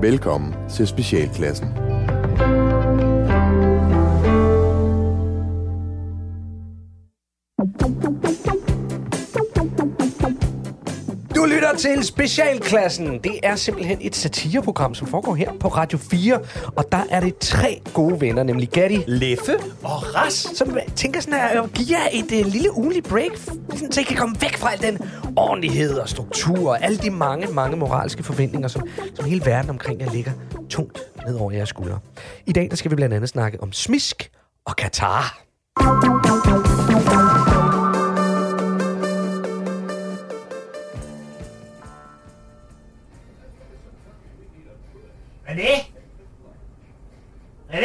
Velkommen til Specialklassen. Du lytter til Specialklassen. Det er simpelthen et satireprogram, som foregår her på Radio 4. Og der er det tre gode venner, nemlig Gatti, Leffe og Ras, som tænker sådan her, at give jer et lille ugenlig break, så I kan komme væk fra al den ordentlighed og struktur og alle de mange moralske forventninger, som hele verden omkring jer ligger tungt ned over jeres skuldre. I dag der skal vi blandt andet snakke om smisk og Katar. Hvad er det? Ja.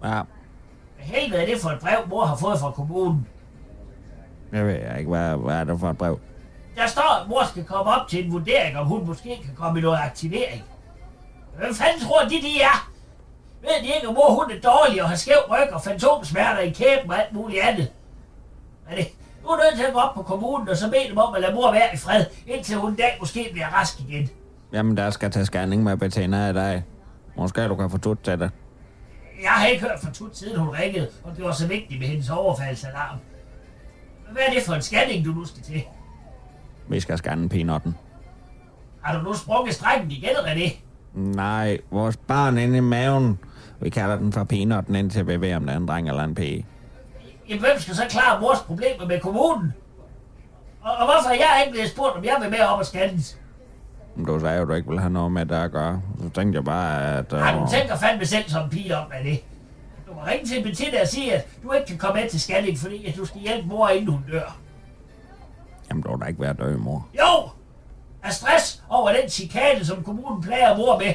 Hvad helvede er det for et brev, mor har fået fra kommunen? Jeg ved ikke, hvad er det for et brev? Der står, at mor skal komme op til en vurdering, om hun måske kan komme i noget aktivering. Hvem fanden tror de er? Ved de ikke, at mor hun er dårlig og har skæv ryg og fantomsmerter i kæben og alt muligt andet? Er det? Nu er nødt til at gå op på kommunen og så bede dem om at lade mor være i fred, indtil hun en dag måske bliver rask igen. Jamen, der skal tage scanning med betænder af dig. Måske du kan få tut til det. Jeg har ikke hørt fra tut siden hun ringede, og det var så vigtigt med hendes overfaldsalarm. Hvad er det for en scanning, du nu skal til? Vi skal scanne pinotten. Har du nu sprunget strækken igen, René? Nej, vores barn inde i maven. Vi kalder den for pinotten, indtil vi ved, om der er en dreng eller en pige. Jamen, hvem skal så klare vores problemer med kommunen? Og hvorfor er jeg ikke blevet spurgt, om jeg vil med op og scannes? Du sagde jo, du ikke ville have noget med det at gøre. Så tænkte jeg bare, at... Nej, du tænker fandme selv som pige om, René. Du må ringe til Bettina og sige, at du ikke kan komme med til scanning, fordi at du skal hjælpe mor, inden hun dør. Jamen, du vil da ikke være død, mor. Jo! Af stress over den chikane, som kommunen plager mor med.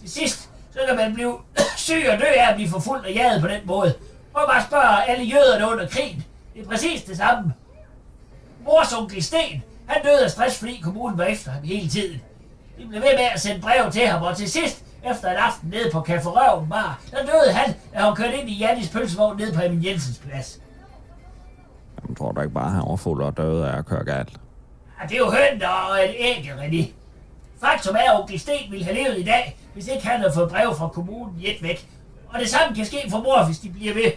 Til sidst, så kan man blive syg og dø af at blive forfulgt og jaget på den måde. Prøv bare at spørge alle jøderne under krigen. Det er præcis det samme. Mors onkel Sten, han døde af stress, fordi kommunen var efter ham hele tiden. De blev ved med at sende brev til ham, og til sidst, efter en aften nede på Café Røven Bar, der døde han, da han kørte ind i Jannis pølsevogn nede på Emil Jensens plads. Jamen, tror du ikke bare, han var fuld og døde af at køre galt? Ja, det er jo hønder og en ægge, René. Faktum er, at onkel Sten ville have levet i dag, hvis ikke han havde fået brev fra kommunen i et væk. Og det samme kan ske for mor, hvis de bliver ved.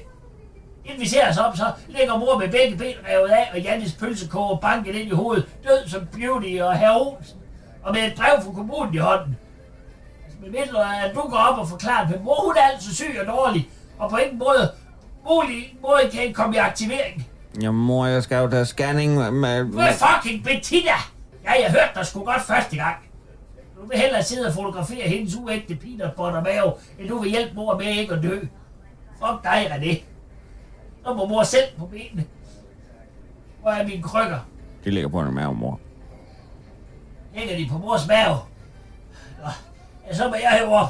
Inden vi ser os om, så ligger mor med begge ben revet af, og Jannis pølsekoger banket ind i hovedet, død som Beauty og herr Olsen, og med et brev fra kommunen i hånden. Altså med midler, at du går op og forklarer, at mor hun er altid syg og dårlig, og på ingen måde kan ikke komme i aktivering. Ja, mor, jeg skal jo da scanning med... Du er fucking Bettina! Ja, jeg hørte dig sgu godt første gang. Du vil hellere sidde og fotografere hendes uægte peanutbutter mave, end du vil hjælpe mor med ikke at dø. Fuck dig, René. Så må mor selv på benene. Hvor er mine krykker? De ligger på en mave, mor. Ligger de på mors mave? Nå, ja, så må jeg hæve op.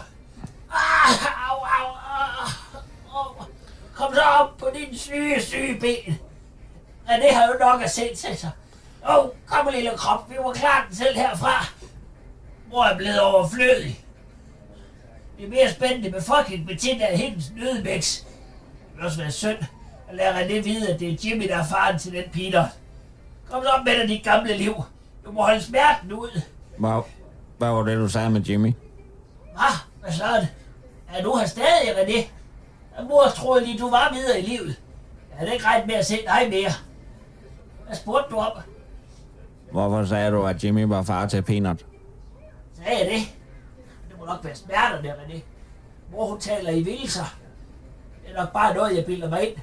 Kom så op på din syge ben. René har jo nok at sætte til sig. Åh, kom lille krop, vi må klare den selv herfra. Mor er blevet overflødig. Det er mere spændende med fucking Bettina af hendes nødmix. Det vil også være synd at lade René vide, at det er Jimmy, der er faren til den Peter. Kom så op med dig, dit gamle liv. Du må holde smerten ud. Hvad var det, du sagde med Jimmy? Hvad så er det? Ja, du har stadig, René. Jeg mor troede lige, du var videre i livet. Jeg havde ikke ret med at se dig mere. Hvad spurgte du om? Hvorfor sagde du, at Jimmy var far til Peanut? Sagde jeg det? Det må nok være smerterne, René. Mor, hun taler i vilser. Det er nok bare noget, jeg bilder mig ind.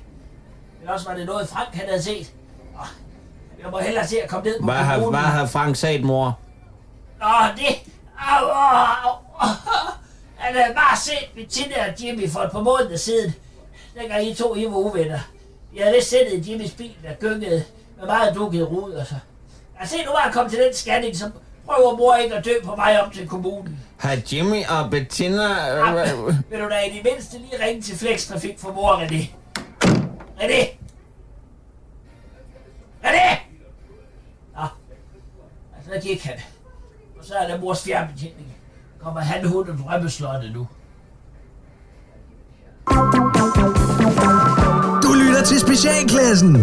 Men også var det noget, Frank han havde set. Nå, jeg må hellere se at komme ned på kommunen. Hvad har Frank set, mor? Nå, det... Han havde bare set Bettina og Jimmy for et par måneder siden. Dengang I to, I var uvenner. Jeg havde lidt sættet i Jimmys bil, der gyngede med meget dukket rud og så. Jeg se nu bare komme til den scanning, som prøver mor ikke at dø på vej op til kommunen. Har Jimmy og Bettina... Vil du da i det mindste lige ringe til Flextrafik for mor, René? René! René! Nå, altså der gik han. Og så er der mors fjernbetjening. Kommer han, hun og drømmeslottet nu. Du lytter til Specialklassen!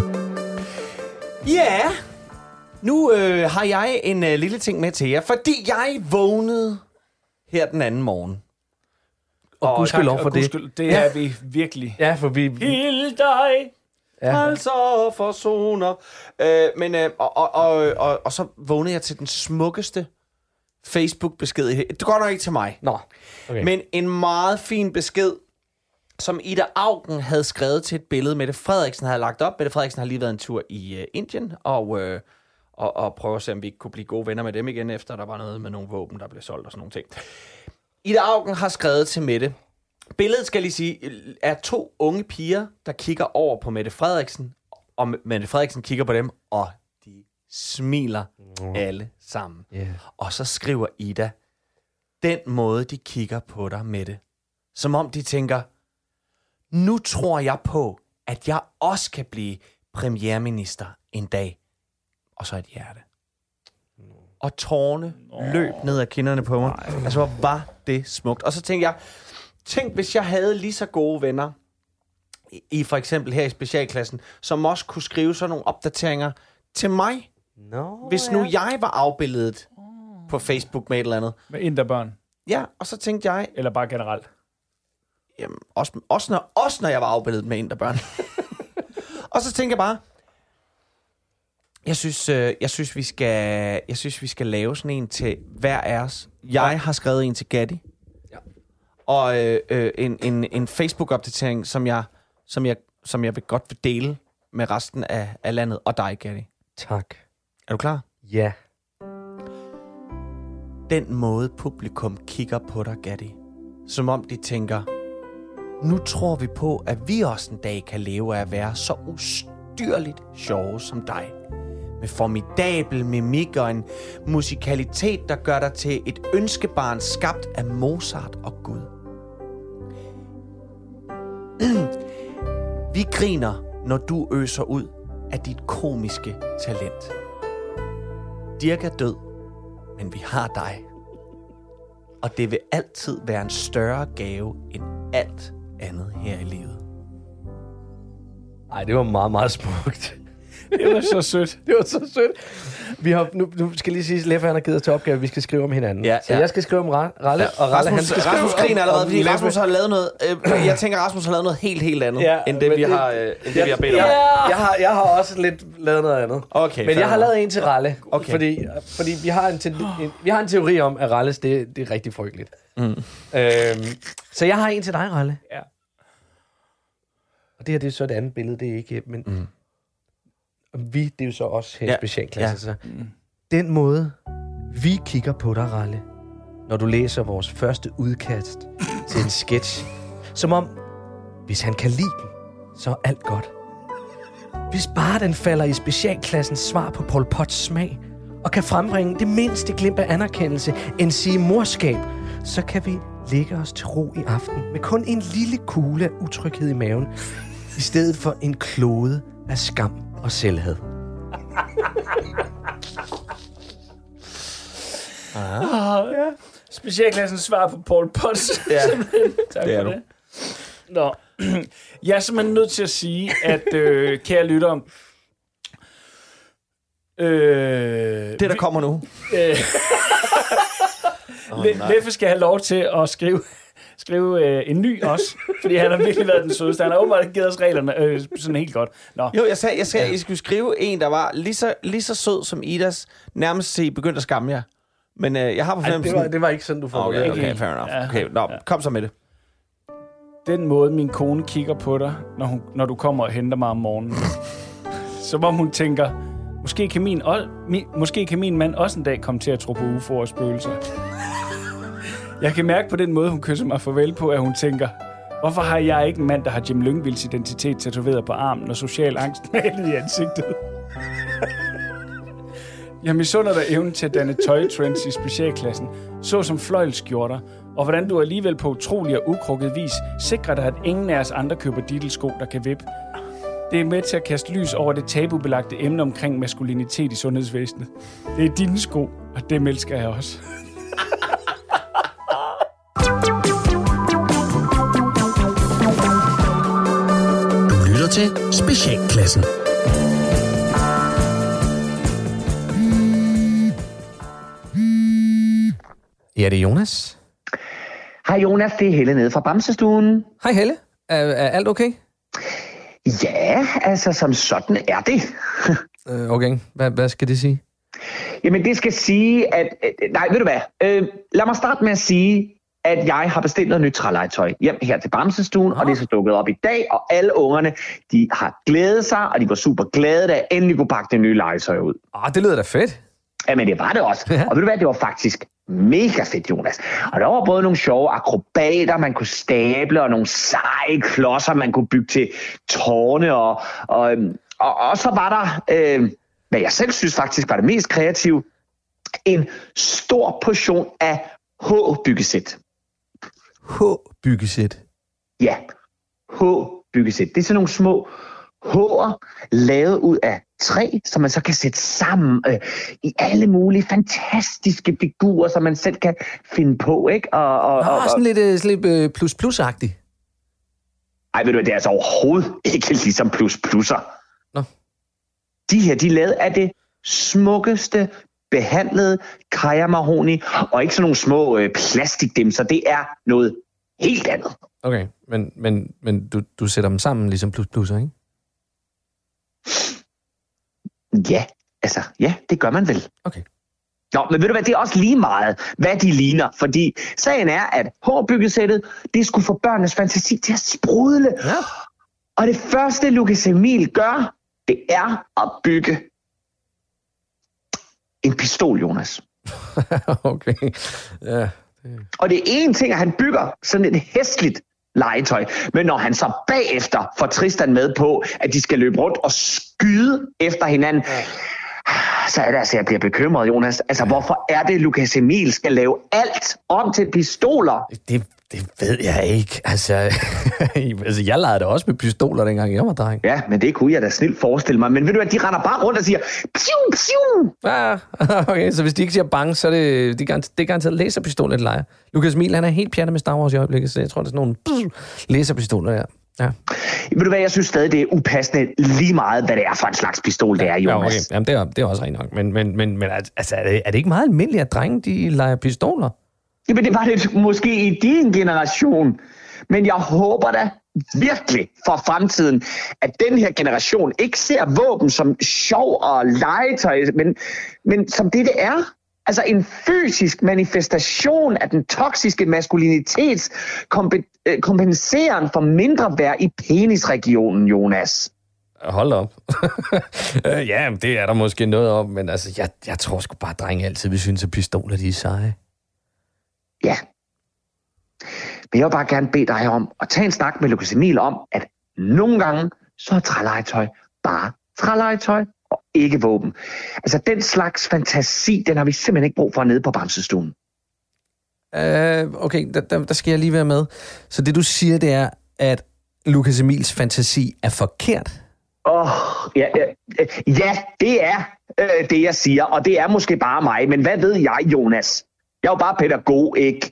Ja! Nu har jeg en lille ting med til jer, fordi jeg vågnede her den anden morgen. Og gudskelov for det. Det er vi virkelig. Ja, for vi... Hild dig, altså forsoner. Og så vågnede jeg til den smukkeste Facebook-besked. Det går nok ikke til mig. Nå. Okay. Men en meget fin besked, som Ida Auken havde skrevet til et billede, Mette Frederiksen havde lagt op. Mette Frederiksen har lige været en tur i Indien, og prøve at se, om vi ikke kunne blive gode venner med dem igen, efter der var noget med nogle våben, der blev solgt og sådan nogle ting. Ida Auken har skrevet til Mette. Billedet, skal lige sige, er to unge piger, der kigger over på Mette Frederiksen, og Mette Frederiksen kigger på dem, og de smiler alle sammen. Yeah. Og så skriver Ida, den måde, de kigger på dig, Mette, som om de tænker, nu tror jeg på, at jeg også kan blive premierminister en dag. Og så et hjerte. Og tårerne løb ned ad kinderne på mig. Altså, hvor var det smukt. Og så tænkte jeg, tænk hvis jeg havde lige så gode venner, i for eksempel her i specialklassen, som også kunne skrive sådan nogle opdateringer til mig. Hvis nu jeg var afbildet på Facebook med et eller andet. Med interbørn. Ja, og så tænkte jeg... Eller bare generelt. Jamen, også når jeg var afbildet med interbørn. Og så tænkte jeg bare... Jeg synes, vi skal lave sådan en til hver af os. Jeg har skrevet en til Gatti. Ja. Og en Facebook-opdatering, som jeg vil godt vil dele med resten af landet. Og dig, Gatti. Tak. Er du klar? Ja. Den måde publikum kigger på dig, Gatti. Som om de tænker, nu tror vi på, at vi også en dag kan leve af at være så ustyrligt sjove som dig. Med formidabel mimik og en musikalitet, der gør dig til et ønskebarn skabt af Mozart og Gud. Vi griner, når du øser ud af dit komiske talent. Dirk er død, men vi har dig. Og det vil altid være en større gave end alt andet her i livet. Ej, det var meget, meget smukt. Det var så sødt. Vi har, nu skal lige sige, at Leffe har givet til opgave, vi skal skrive om hinanden. Ja, ja. Så jeg skal skrive om Ralle, og Ralle han skal skrive om allerede, fordi Rasmus har lavet noget... jeg tænker, Rasmus har lavet noget helt andet, end det, vi har bedt om. Jeg har også lidt lavet noget andet. Okay, men jeg har lavet en til Ralle, fordi vi har en teori om, at Ralles, det er rigtig frygteligt. Så jeg har en til dig, Ralle. Ja. Og det her, det er så et andet billede, det er ikke... Men det er jo så også her i specialklassen. Ja. Den måde, vi kigger på dig, Ralle, når du læser vores første udkast til en sketch. Som om, hvis han kan lide den, så er alt godt. Hvis bare den falder i specialklassens svar på Paul Potts smag, og kan frembringe det mindste glimt af anerkendelse, end sige morskab, så kan vi lægge os til ro i aften med kun en lille kugle af utryghed i maven, i stedet for en klode af skam og selvhed. Ja. Specialklassens svar på Paul Potts. Ja, tak det er for det. Nå. Jeg er simpelthen nødt til at sige, at kære lytter, der kommer nu. Leffe skal have lov til at skrive en ny også, fordi han har virkelig været den sødeste. Han har åbenbart givet os reglerne sådan helt godt. Nå. Jo, jeg sagde, I skulle skrive en, der var lige så sød som Idas, nærmest begyndte at skamme jer. Men jeg har på fornemmelsen... Det var ikke sådan, du formulerede. Okay, fair enough. Ja. Okay, nå, kom så med det. Den måde, min kone kigger på dig, når du kommer og henter mig om morgenen. Som om hun tænker, måske kan min mand også en dag komme til at tro på UFO'er og spøgelser. Jeg kan mærke på den måde, hun kysser mig farvel på, at hun tænker, hvorfor har jeg ikke en mand, der har Jim Lyngvilds identitet tatoveret på armen og social angst malet i ansigtet? Jeg misunder dig evnen til at danne tøjtrends i specialklassen, såsom fløjlskjorter, og hvordan du alligevel på utrolig og ukrukket vis sikrer dig, at ingen af os andre køber dittelsko, der kan vippe. Det er med til at kaste lys over det tabubelagte emne omkring maskulinitet i sundhedsvæsenet. Det er dine sko, og dem elsker jeg også. Specialklassen. Ja, det er Jonas. Hej Jonas, det er Helle nede fra Bamsestuen. Hej Helle, er alt okay? Ja, altså som sådan er det. Okay, hvad skal det sige? Jamen det skal sige, at... nej, ved du hvad? Lad mig starte med at sige, at jeg har bestilt noget nyt trælegetøj hjem her til Bamsestuen, og det er så dukket op i dag, og alle ungerne, de har glædet sig, og de var super glade, da jeg endelig kunne pakke det nye legetøj ud. Det lyder da fedt. Jamen det var det også. Ja. Og ved du hvad, det var faktisk mega fedt, Jonas. Og der var både nogle sjove akrobater, man kunne stable, og nogle seje klodser, man kunne bygge til tårne, og så var der, hvad jeg selv synes faktisk var det mest kreative, en stor portion af H-byggesæt. H-byggesæt? Ja, H-byggesæt. Det er sådan nogle små H'er, lavet ud af træ, som man så kan sætte sammen i alle mulige fantastiske figurer, som man selv kan finde på, ikke? Og sådan lidt plus-plus-agtigt. Ej, ved du hvad, det er altså overhovedet ikke ligesom plus-plusser. Nå. De her, de er lavet af det smukkeste behandlede kajamarhoni, og ikke sådan nogle små plastikdimser. Det er noget helt andet. Okay, men du sætter dem sammen ligesom plus-plusser, ikke? Ja, altså, ja, det gør man vel. Okay. Nå, men ved du hvad, det er også lige meget, hvad de ligner, fordi sagen er, at hårbyggesættet, det skulle få børnenes fantasi til at sprudle. Ja. Og det første, Lukas Emil gør, det er at bygge en pistol, Jonas. Okay, ja. Og det er en ting, at han bygger sådan et hæsligt legetøj. Men når han så bagefter får Tristan med på, at de skal løbe rundt og skyde efter hinanden, så er det altså, jeg bliver bekymret, Jonas. Altså, hvorfor er det, Lukas Emil skal lave alt om til pistoler? Det ved jeg ikke. Altså, jeg legede da også med pistoler, dengang jeg var dreng. Ja, men det kunne jeg da snilt forestille mig. Men ved du at de render bare rundt og siger, pju, pju! Ja, okay, så hvis de ikke siger bang, så er det garanteret laserpistoler, et leger. Lukas Emil, han er helt pjattet med Star Wars i øjeblikket, så jeg tror, det er sådan nogle laserpistoler, ja. Ja. Ved du hvad, jeg synes stadig, det er upassende lige meget, hvad det er for en slags pistol, det er, Jonas. Ja, okay. Jamen, det er også rent nok. Men altså, er det ikke meget almindeligt, at drenge, de leger pistoler? Jamen, det var det måske i din generation. Men jeg håber da virkelig for fremtiden, at den her generation ikke ser våben som sjov og legetøj, men som det er. Altså en fysisk manifestation af den toksiske maskulinitets kompenseren for mindre værd i penisregionen, Jonas. Hold op. Ja, det er der måske noget om, men altså, jeg tror sgu bare, drenge altid vil synes, at pistoler de er seje. Ja. Men jeg vil bare gerne bede dig om at tage en snak med Lukas Emil om, at nogle gange, så er trælegetøj bare trælegetøj og ikke våben. Altså, den slags fantasi, den har vi simpelthen ikke brug for nede på Bamsestuen. Okay, der skal jeg lige være med. Så det, du siger, det er, at Lukas Emils fantasi er forkert? Ja, det er det, jeg siger, og det er måske bare mig. Men hvad ved jeg, Jonas? Jeg er jo bare pædagog, ikke?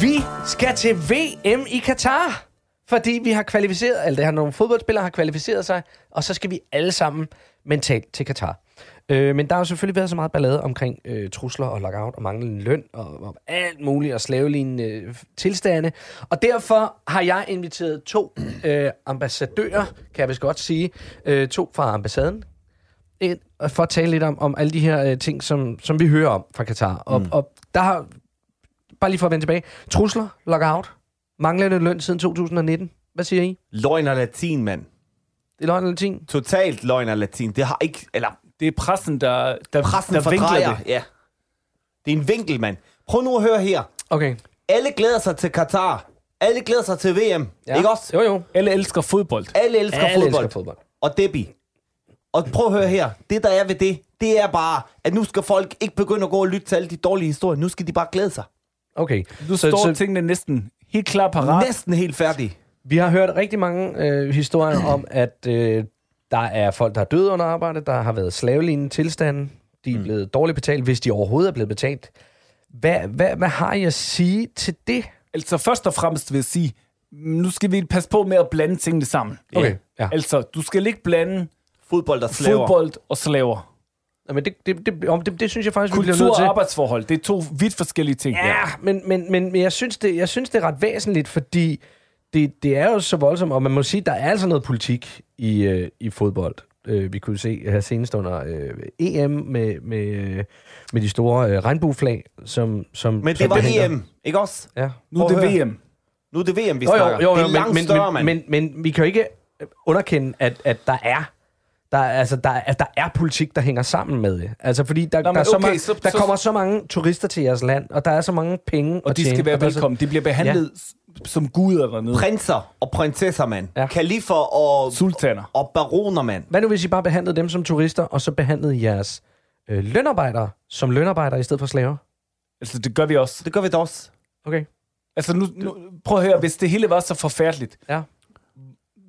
Vi skal til VM i Katar, fordi vi har kvalificeret, eller der nogle fodboldspillere har kvalificeret sig, og så skal vi alle sammen mentalt til Katar. Men der har jo selvfølgelig været så meget ballade omkring trusler og lockout og manglende løn og alt muligt og slavelignende tilstande. Og derfor har jeg inviteret to ambassadører, kan jeg vist godt sige, to fra ambassaden, ind for at tale lidt om alle de her ting, som vi hører om fra Katar. Og der har, bare lige for at vende tilbage, trusler, lockout, manglende løn siden 2019. Hvad siger I? Løgn og latin, mand. Det er løgn og latin? Totalt løgn og latin. Det har ikke... Eller det er pressen, der vinkler det. Ja. Det er en vinkel, mand. Prøv nu at høre her. Okay. Alle glæder sig til Katar. Alle glæder sig til VM. Ja. Ikke også? Jo. Alle elsker fodbold. Alle elsker fodbold. Og Debbie. Og prøv at høre her. Det, der er ved det, det er bare, at nu skal folk ikke begynde at gå og lytte til alle de dårlige historier. Nu skal de bare glæde sig. Okay. Nu står tingene næsten helt klar parat. Næsten helt færdige. Vi har hørt rigtig mange historier om, at... Der er folk, der er døde under arbejde, der har været slavelignende tilstande. De er blevet dårligt betalt, hvis de overhovedet er blevet betalt. Hvad har I at sige til det? Altså først og fremmest vil jeg sige, nu skal vi passe på med at blande tingene sammen. Okay, ja. Altså, du skal ikke blande fodbold og slaver. Ja, men det synes jeg faktisk, vi bliver nødt til. Kultur og arbejdsforhold, det er to vidt forskellige ting. Ja, men jeg synes det er ret væsentligt, fordi det er jo så voldsomt, og man må sige, der er altså noget politik i fodbold. Vi kunne se her senest under EM med de store regnbueflag, som men det var EM, ikke også? Ja. Nu er det VM. Nu er det VM, vi snakker. Jo, det er langt større, mand. Men vi kan jo ikke underkende, at der er politik, der hænger sammen med det. Altså, fordi der kommer så mange turister til jeres land, og der er så mange penge og de skal være velkommen. De bliver behandlet som guder dernede. Prinser og prinsesser, mand. Ja. Kalifer og sultaner. Og baroner, mand. Hvad nu, hvis I bare behandlede dem som turister, og så behandlede jeres lønarbejdere som lønarbejdere i stedet for slaver? Altså, det gør vi også. Det gør vi da også. Okay. Altså, nu prøv at høre, hvis det hele var så forfærdeligt,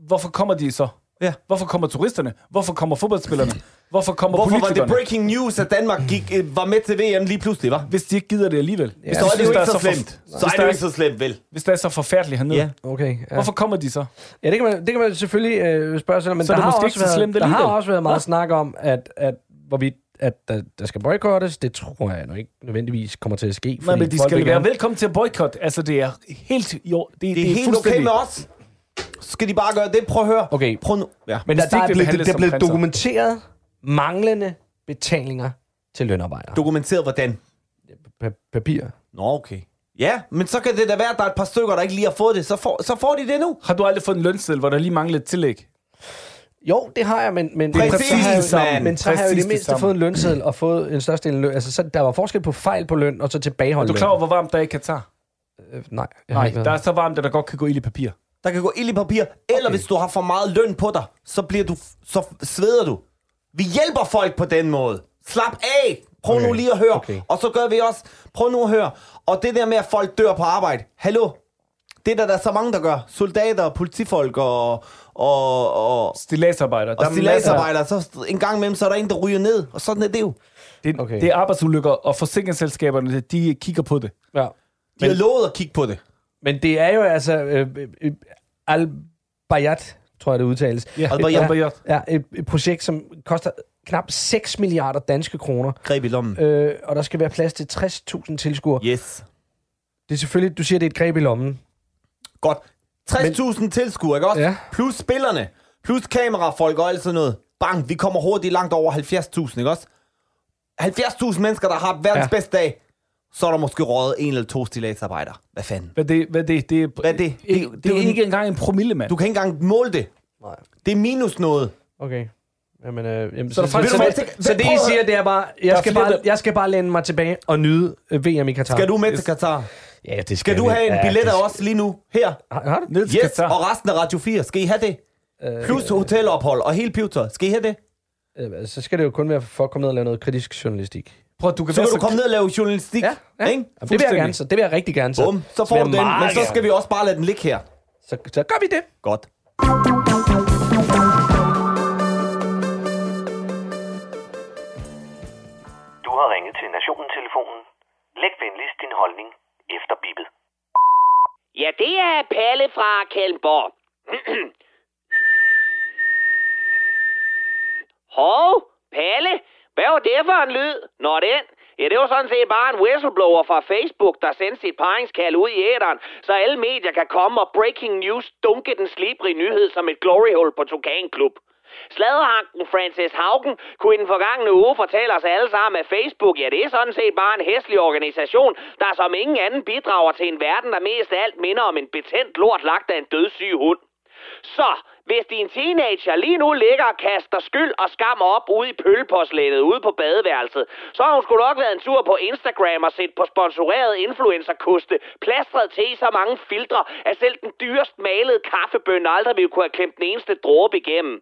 hvorfor kommer de så? Ja. Hvorfor kommer turisterne? Hvorfor kommer fodboldspillerne? Hvorfor kommer politikerne? Hvorfor var det breaking news, at Danmark var med til VM lige pludselig, hva? Hvis de ikke gider det alligevel. Ja. Hvis der er det ikke så slemt. Så er det ikke så slemt, vel? Hvis det er så forfærdeligt hernede. Ja. Okay, ja. Hvorfor kommer de så? Ja, det kan man selvfølgelig spørge sig, men der har også været meget snak om, at der skal boykottes. Det tror jeg nok ikke nødvendigvis kommer til at ske. Nej, men de skal være velkommen til at boykotte. Altså, det er helt det er helt okay med os. Så skal de bare gøre det. Prøv at høre. Okay. Prøv nu. Ja. Men der er blevet dokumenteret manglende betalinger til lønarbejdere. Dokumenteret hvordan? Papir. Nå, okay. Ja, men så kan det da være, at der er et par stykker, der ikke lige har fået det. Så får de det nu. Har du aldrig fået en lønseddel, hvor der lige manglede et tillæg? Jo, det har jeg, men så har jeg jo det mindste fået en lønseddel og fået en største del af løn. Altså, så der var forskel på fejl på løn, og så tilbageholdt løn. Er du klar over, hvor varmt der er i Katar? Nej, der er så varmt, at der godt kan gå ild i papir. Der kan gå ild i papir, eller hvis du har for meget løn på dig, så sveder du. Vi hjælper folk på den måde. Slap af. Prøv nu lige at høre. Okay. Og så gør vi også. Prøv nu at høre. Og det der med, at folk dør på arbejde. Hallo? Det er der er så mange, der gør. Soldater, politifolk og stilladsarbejdere. Og stilladsarbejdere. Så en gang imellem, så er der en, der ryger ned. Og sådan er det jo. Det er arbejdsulykker, og forsikringsselskaberne, de kigger på det. Ja. De har lovet at kigge på det. Men det er jo altså Al-Bayat, tror jeg det udtales. Ja, Al-Bayat. Ja, et projekt, som koster knap 6 milliarder danske kroner. Greb i lommen. Og der skal være plads til 60.000 tilskuere. Yes. Det er selvfølgelig, du siger, det er et greb i lommen. Godt. 60.000 tilskuere, ikke også? Ja. Plus spillerne, plus kamerafolk og alt sådan noget. Bang, vi kommer hurtigt langt over 70.000, ikke også? 70.000 mennesker, der har verdens bedste dag. Så er der måske røget en eller to stilladsarbejdere. Hvad fanden? Hvad er det? Det er ikke engang en promille, mand. Du kan ikke engang måle det. Nej. Det er minus noget. Okay. Så det, I siger, det er bare... Jeg skal bare læne mig tilbage og nyde VM i Katar. Skal du med til Katar? Ja, det skal du have en billet af os lige nu? Her? Har du? Ned til Katar. Og resten af Radio 4. Skal I have det? Plus hotelophold og hele pivetøjet. Skal I have det? Så skal det jo kun være for at komme ned og lave noget kritisk journalistik. Så kan du komme ned og lave journalistik, ja. Ikke? Det vil jeg gerne, så det vil jeg rigtig gerne. Så, så får du den, men så skal vi også bare lade den ligge her. Så gør vi det. Godt. Du har ringet til Nationen-telefonen. Læg venligst din holdning efter bippet. Ja, det er Palle fra Kalmborg. Hov, Palle. Hvad var det for en lyd? Nå, den. Ja, det var sådan set bare en whistleblower fra Facebook, der sendte sit paringskald ud i æderen, så alle medier kan komme og breaking news dunke den slibrige nyhed som et gloryhul på Tukanklub. Sladerhanken Frances Haugen kunne i den forgangne uge fortælle os alle sammen, at Facebook, ja, det er sådan set bare en hæslig organisation, der som ingen anden bidrager til en verden, der mest af alt minder om en betændt lort lagt af en dødssyg hund. Så, hvis din teenager lige nu ligger og kaster skyld og skam op ude i pøllepåslættet ude på badeværelset, så har hun sgu nok været en tur på Instagram og set på sponsorerede influencerkoste, plastret til i så mange filtre, at selv den dyrest malede kaffebønne aldrig ville kunne have klemt den eneste dråbe igennem.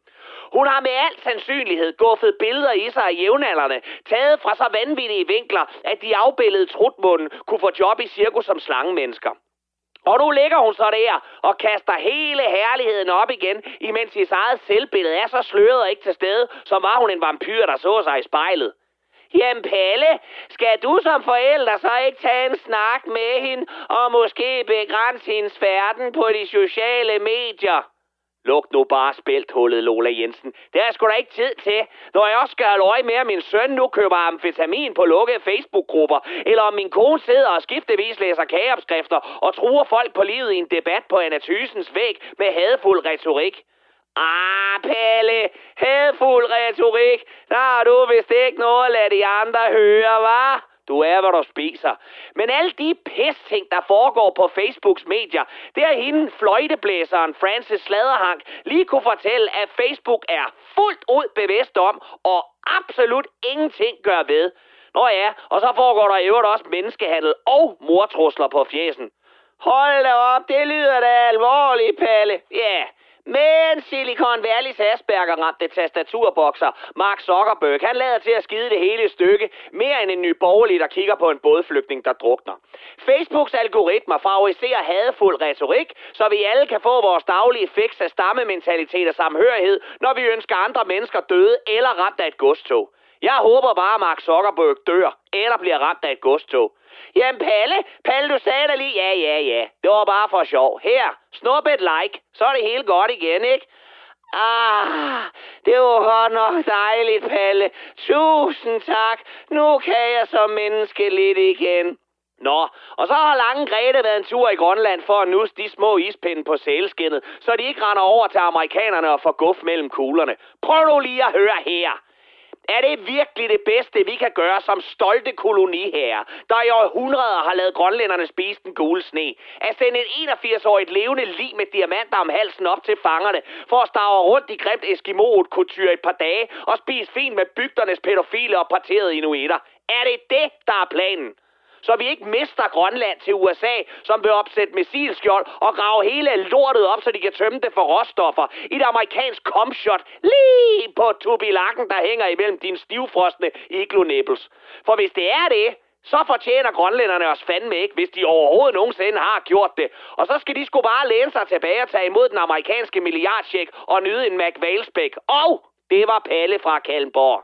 Hun har med al sandsynlighed guffet billeder i sig af jævnaldrende, taget fra så vanvittige vinkler, at de afbillede trutmunden kunne få job i cirkus som slangemennesker. Og nu ligger hun så der og kaster hele herligheden op igen, imens hendes eget selvbillede er så sløret og ikke til stede, som var hun en vampyr, der så sig i spejlet. Jamen Pelle, skal du som forælder så ikke tage en snak med hende og måske begrænse hendes færden på de sociale medier? Luk nu bare spælthullet, Lola Jensen. Det er sgu da ikke tid til, når jeg også skal holde øje med, at min søn nu køber amfetamin på lukkede Facebook-grupper, eller om min kone sidder og skiftevis læser kageopskrifter og truer folk på livet i en debat på Anna Thysens væg med hadfuld retorik. Ah, Pelle, hadfuld retorik. Der har du vist ikke noget at lade de andre høre, hva'? Du er, hvad du spiser. Men alle de pis-ting, der foregår på Facebooks medier, det er hende fløjteblæseren Frances Sladerhank lige kunne fortælle, at Facebook er fuldt ud bevidst om, og absolut ingenting gør ved. Nå ja, og så foregår der i øvrigt også menneskehandel og mordtrusler på fjesen. Hold da op, det lyder da alvorligt, Palle. Ja. Yeah. Men Silicon Valley's Asperger ramte tastaturbokser Mark Zuckerberg. Han lader til at skide det hele stykke. Mere end en ny borgerlig, der kigger på en bådflygtning, der drukner. Facebooks algoritmer favoriserer hadefuld retorik, så vi alle kan få vores daglige fix af stammementalitet og samhørighed, når vi ønsker andre mennesker døde eller ramt af et godstog. Jeg håber bare, at Mark Zuckerberg dør eller bliver ramt af et godstog. Jamen Palle, du sagde da lige, ja. Det var bare for sjov. Her, snup et like, så er det hele godt igen, ikke? Ah, det var godt nok dejligt, Palle. Tusind tak. Nu kan jeg som menneske lidt igen. Nå, og så har Lange Grete været en tur i Grønland for at nusse de små ispinde på sælskindet, så de ikke render over til amerikanerne og får guf mellem kuglerne. Prøv nu lige at høre her. Er det virkelig det bedste, vi kan gøre som stolte koloniherrer, der i århundreder har lavet grønlænderne spise den gule sne? At sende en 81-årig levende lig med diamanter om halsen op til fangerne, for at stave rundt i grimt eskimo-couture et par dage, og spise fint med bygdernes pædofile og parterede inuitter? Er det det, der er planen? Så vi ikke mister Grønland til USA, som vil opsætte missilskjold og grave hele lortet op, så de kan tømme det for råstoffer i et amerikansk komshot lige på tubilakken, der hænger imellem dine stivfrostne iglonæppels. For hvis det er det, så fortjener grønlænderne os fandme ikke, hvis de overhovedet nogensinde har gjort det. Og så skal de sgu bare læne sig tilbage og tage imod den amerikanske milliardcheck og nyde en McValespæk. Og det var Palle fra Kalmborg.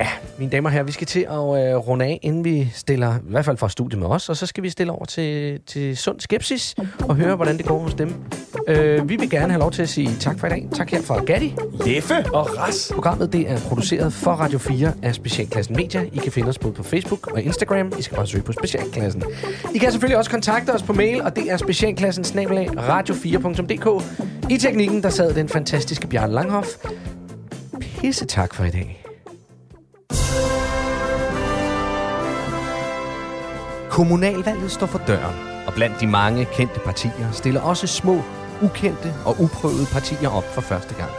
Ja, mine damer og herrer, vi skal til at runde af, inden vi stiller, i hvert fald fra studiet med os, og så skal vi stille over til Sund Skepsis og høre, hvordan det går hos dem. Vi vil gerne have lov til at sige tak for i dag. Tak her fra Gatti, Leffe og Ras. Programmet det er produceret for Radio 4 af Specialklassen Media. I kan finde os både på Facebook og Instagram. I skal bare søge på Specialklassen. I kan selvfølgelig også kontakte os på mail, og det er specialklassen@radio4.dk. I teknikken, der sad den fantastiske Bjarne Langhoff. Pisse tak for i dag. Kommunalvalget står for døren, og blandt de mange kendte partier stiller også små, ukendte og uprøvede partier op for første gang.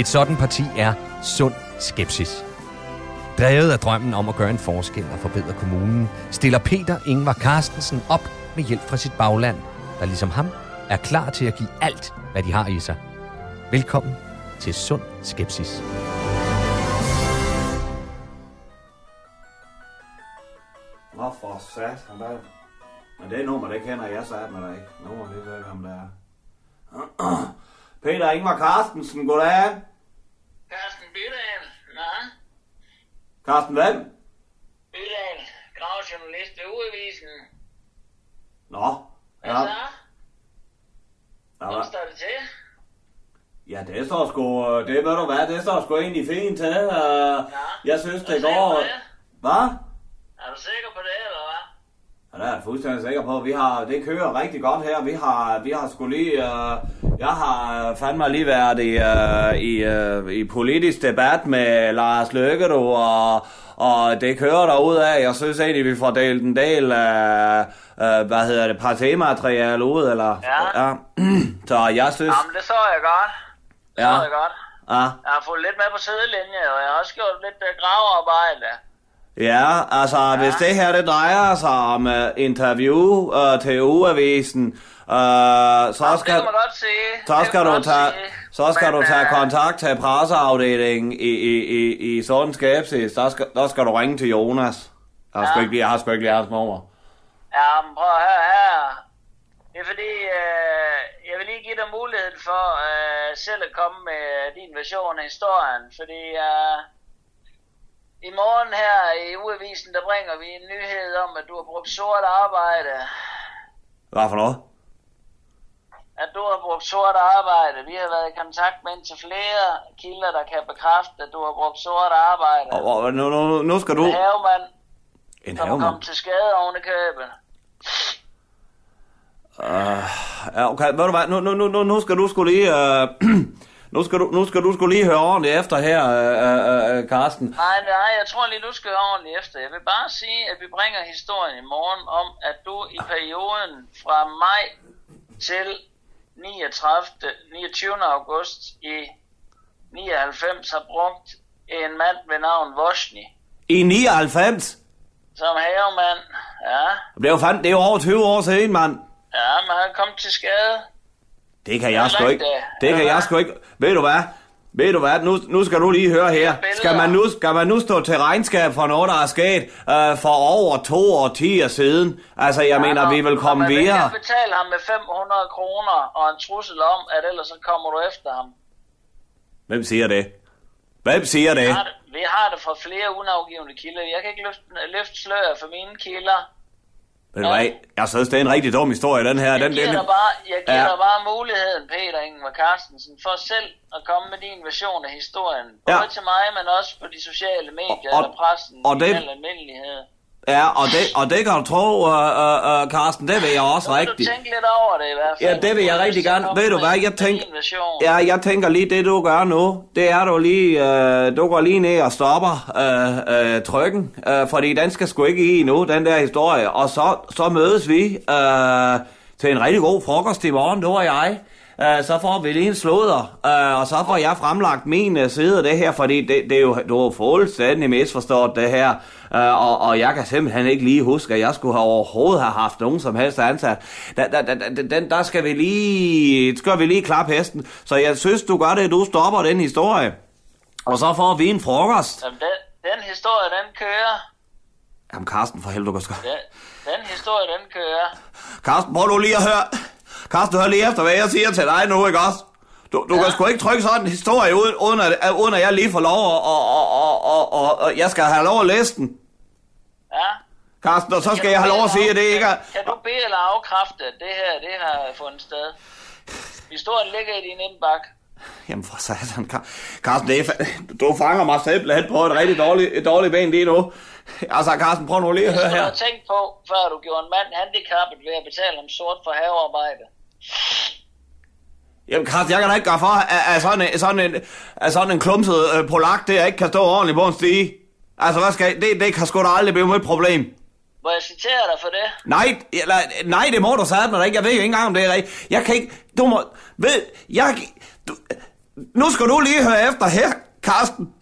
Et sådan parti er Sund Skepsis. Drevet af drømmen om at gøre en forskel og forbedre kommunen, stiller Peter Ingvar Carstensen op med hjælp fra sit bagland, der ligesom ham er klar til at give alt, hvad de har i sig. Velkommen til Sund Skepsis. Nå for sat, han der. Men det er nummer, det kender jeg sat med dig ikke. Nummer, det ved jeg ikke, om det er. Peter Ingvar Carstensen, goddag. Carsten Bydalen, nej. Carsten hvem? Bydalen, gravjournalist ved Ugeavisen. Nå, ja. Hvad så? Hvordan står det til? Ja, det står sgu, det ved du hvad, det står sgu egentlig fint til. Jeg synes, det går. Hvad? Er du sikker på det, eller hvad? Ja, det er jeg fuldstændig sikker på. Vi har, det kører rigtig godt her. Vi har sgu lige... jeg har fandme lige været i politisk debat med Lars Løkke, du, og det kører derude af. Jeg synes egentlig, vi får delt en del af... partemateriale ud, eller... Ja. Ja. Så jeg synes... Jamen, det så jeg godt. Det så jeg godt. Ja. Jeg har fået lidt med på sidelinje, og jeg har også gjort lidt gravearbejde. Ja, altså hvis det her det drejer sig om interview til Ugeavisen, så skal du tage kontakt til presseafdelingen i Sund Skepsis. Der skal du ringe til Jonas. Jeg har sgu ikke lige hans nummer. Ja, men prøv at høre her. Det er fordi, jeg vil lige lige give dig muligheden for selv at komme med din version af historien, fordi i morgen her i Ugeavisen, der bringer vi en nyhed om, at du har brugt sort arbejde. Hvad for noget? At du har brugt sort arbejde. Vi har været i kontakt med indtil flere kilder, der kan bekræfte, at du har brugt sort arbejde. Nu skal du... En havemand, som kom til skade oven i købet. Okay, ved du hvad, nu skal du sgu lige, nu skal du lige høre ordentligt efter her, Carsten. Nej, jeg tror lige, du skal høre ordentligt efter. Jeg vil bare sige, at vi bringer historien i morgen om, at du i perioden fra maj til 29. august i 99 har brugt en mand ved navn Vosni. I 99? Som havemand, ja. Det er jo over 20 år siden, mand. Ja, men han kom til skade. Det kan jeg sgu ikke. Ved du hvad? Nu skal du lige høre her. Skal man nu stå til regnskab for noget, der er sket for over 2 årtier siden? Altså, jeg mener, vi vil komme videre. Man vil betale ham med 500 kroner og en trussel om, at ellers så kommer du efter ham. Hvem siger det? Vi har det fra flere unavgivende kilder. Jeg kan ikke løfte sløret for mine kilder. Men jeg synes, det er en rigtig dum historie, den her. Jeg giver dig bare muligheden, Peter Ingvar Carstensen, for selv at komme med din version af historien. Både til mig, men også på de sociale medier og pressen i al almindelighed. Ja, og det kan du tro, Carsten, det vil jeg også rigtigt. Du tænker lidt over det i hvert fald. Ja, det vil jeg rigtig gerne. Ved du hvad, jeg tænker lige det, du gør nu. Det er, du går lige ned og stopper trykken, fordi den skal sgu ikke i endnu, den der historie. Og så mødes vi til en rigtig god frokost i morgen, du og jeg. Så får vi lige en sludder, og så får jeg fremlagt min side af det her, fordi det er jo, du har fuldstændig misforstået det her, og jeg kan simpelthen ikke lige huske, at jeg skulle have overhovedet have haft nogen som helst ansat. Der skal vi lige klappe hesten, så jeg synes, du gør det, du stopper den historie, og så får vi en frokost. Jamen, den historie, den kører. Jamen, Carsten, for helvede, du kan skøre. Den historie, den kører. Carsten, prøv nu lige at høre... Carsten, hør lige efter, hvad jeg siger til dig nu, ikke også? Du kan sgu ikke trykke sådan en historie, uden at jeg lige får lov, og jeg skal have lov at læse den. Ja. Carsten, og så skal jeg have lov at sige, at det ikke er... Kan du bede eller afkræfte, at det har fundet sted? Historien ligger i din indbakke. Jamen for satan, Carsten, du fanger mig simpelthen på et rigtig dårligt ben lige nu. Altså, Carsten, prøv nu lige at høre her. Hvis du havde tænkt på, før du gjorde en mand handicappet ved at betale ham sort for havearbejde. Jamen, Carsten, jeg kan da ikke gøre for, at sådan en klumset polak, der ikke kan stå ordentligt på en stige. Altså, hvad skal det kan sgu da aldrig blive mit problem. Må jeg citere dig for det? Nej, det må du satme da ikke. Jeg ved jo ikke engang, om det er rigtigt. Jeg kan ikke... Du må... Ved... Jeg... Du, nu skal du lige høre efter her, Carsten.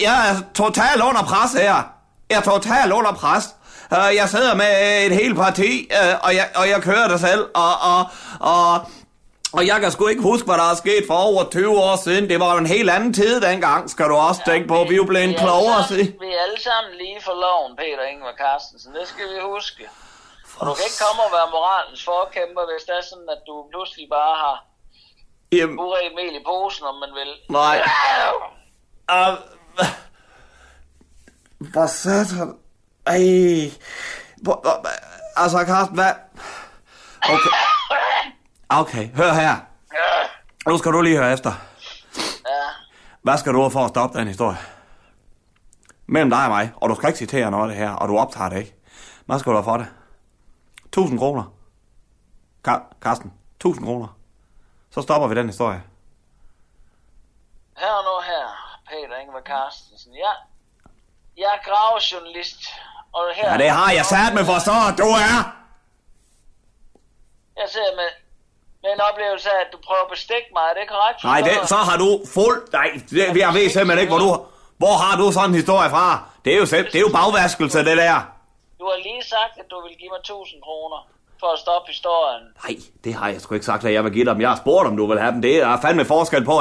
Jeg er totalt under pres her. Jeg sidder med et helt parti, og jeg kører det selv, og jeg kan sgu ikke huske, hvad der er sket for over 20 år siden. Det var en helt anden tid dengang, skal du også tænke på. Vi er jo blevet en klogere side. Vi er alle sammen lige for loven, Peter Ingvar Carstensen. Det skal vi huske. Og du kan ikke komme og være moralens forkæmper, hvis det er sådan, at du pludselig bare har uret mel i posen, om man vil. Nej. Hvor satan... Ej... Altså, Carsten, hvad... Okay, hør her. Nu skal du lige høre efter. Ja. Hvad skal du have for at stoppe den historie? Mellem dig og mig, og du skal ikke citere noget af det her, og du optager det ikke. Hvad skal du have for det? 1.000 kroner. Carsten, 1.000 kroner. Så stopper vi den historie. Her og nu her, Peter Ingvar Carstensen, ja... Jeg er gravejournalist, og her... Ja, det har jeg sat med for så, du er! Jeg sidder med en oplevelse af, at du prøver at bestikke mig, er det korrekt? Nej, så har du jeg ved simpelthen ikke, hvor har du sådan en historie fra? Det er jo bagvaskelse, det der. Du har lige sagt, at du vil give mig 1.000 kroner for at stoppe historien. Nej, det har jeg sgu ikke sagt, at jeg vil give dem. Jeg har spurgt, om du vil have dem. Det er fandme forskel på,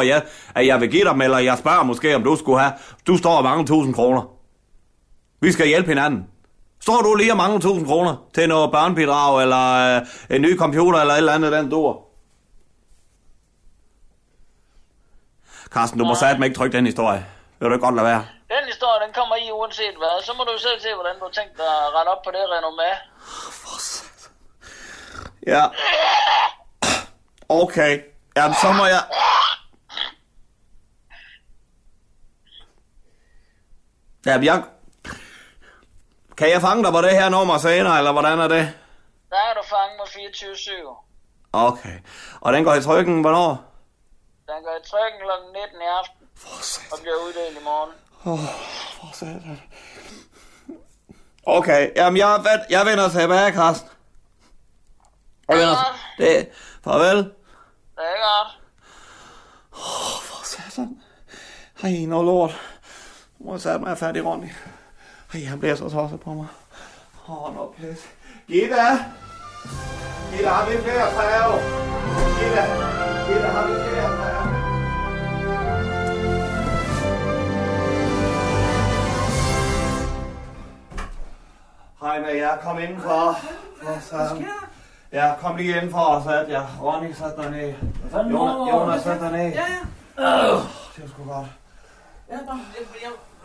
at jeg vil give dem, eller jeg spørger måske, om du skulle have... Du står og mangler 1.000 kroner. Vi skal hjælpe hinanden. Står du lige og mangler 1.000 kroner til noget børnebidrag, eller en ny computer, eller et eller andet den dur? Carsten, du må satme ikke trykke den historie. Det er da godt lade være. Den historie, den kommer i uanset hvad. Så må du selv se, hvordan du tænker dig at rette op på det renommé. For satan. Ja. Okay. Jamen, så må jeg... Jamen, jeg... Kan jeg fange dig på det her nummer senere, eller hvordan er det? Der er du fanget med 24/7. Okay. Og den går i trykken, hvornår? Den går i trykken kl. 19 i aften. For satan. Og bliver uddelt i morgen. For satan. Okay, jamen jeg vender tilbage, Carsten. Det er farvel. Det er godt. For satan. Ej, noget lort. Nu må jeg sætte mig færdig, Ronny. Ej, han bliver så tosset på mig. Noget plæs. Gitte, har vi flere træer? Gitte, har vi flere træer? Hej med jer, kom indenfor. Ja, kom lige indenfor og sat jer. Ronny, sat dig ned. Jonas, sat dig ned. Ja. Det var sgu godt.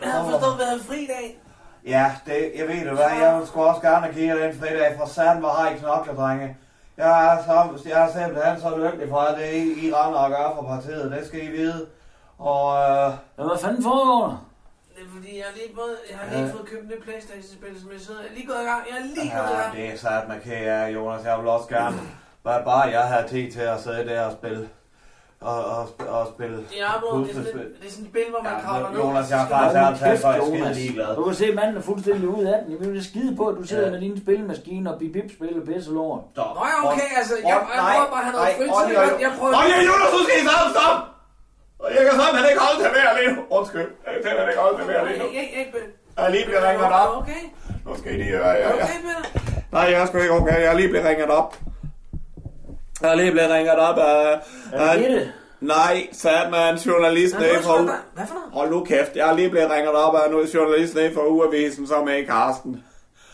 Jeg har forstået, at det var en fridag. Ja, det, jeg ved det hvad, jeg vil sgu også gerne give jer den fridag, for satan hvor har I knokler, drenge. Jeg er simpelthen så lykkelig for alt det, I render og gør for partiet, det skal I vide. Og hvad fanden foregår der? Det er fordi, jeg har lige fået købt det Playstation-spil, som jeg sidder. Jeg er lige gået i gang, jeg er lige gået i gang. Det er satan, Jonas, jeg vil også gerne, bare jeg havde tid til at sidde der og spille. Og spille det er sådan et spil, hvor man kravler ned. Jonas, jeg har faktisk altid for skide ligeglad. Du kan se, manden er fuldstændig ud af den. Jeg vil skide på, at du sidder med din spilmaskine og bip-bip-spil og pisse lort. Nå ja, okay, altså. Jeg prøver bare at have noget fritid. Nå ja, Jonas, du skal i stedet stoppe. Jeg kan sådan, han ikke holde til mere lige nu. Undskyld, han ikke holde til mere lige nu. Jeg er lige blevet ringet op. Okay. Nu skal I lige høre. Okay, Peter. Nej, jeg er sgu ikke okay. Jeg er lige blevet ringet op. Jeg er lige blevet ringet op af... Nej, sat med en journalist nede fra Ugeavisen. Hvad for noget? Hold nu kæft, jeg er lige blevet ringet op af en journalist nede fra Ugeavisen, som er i Carsten.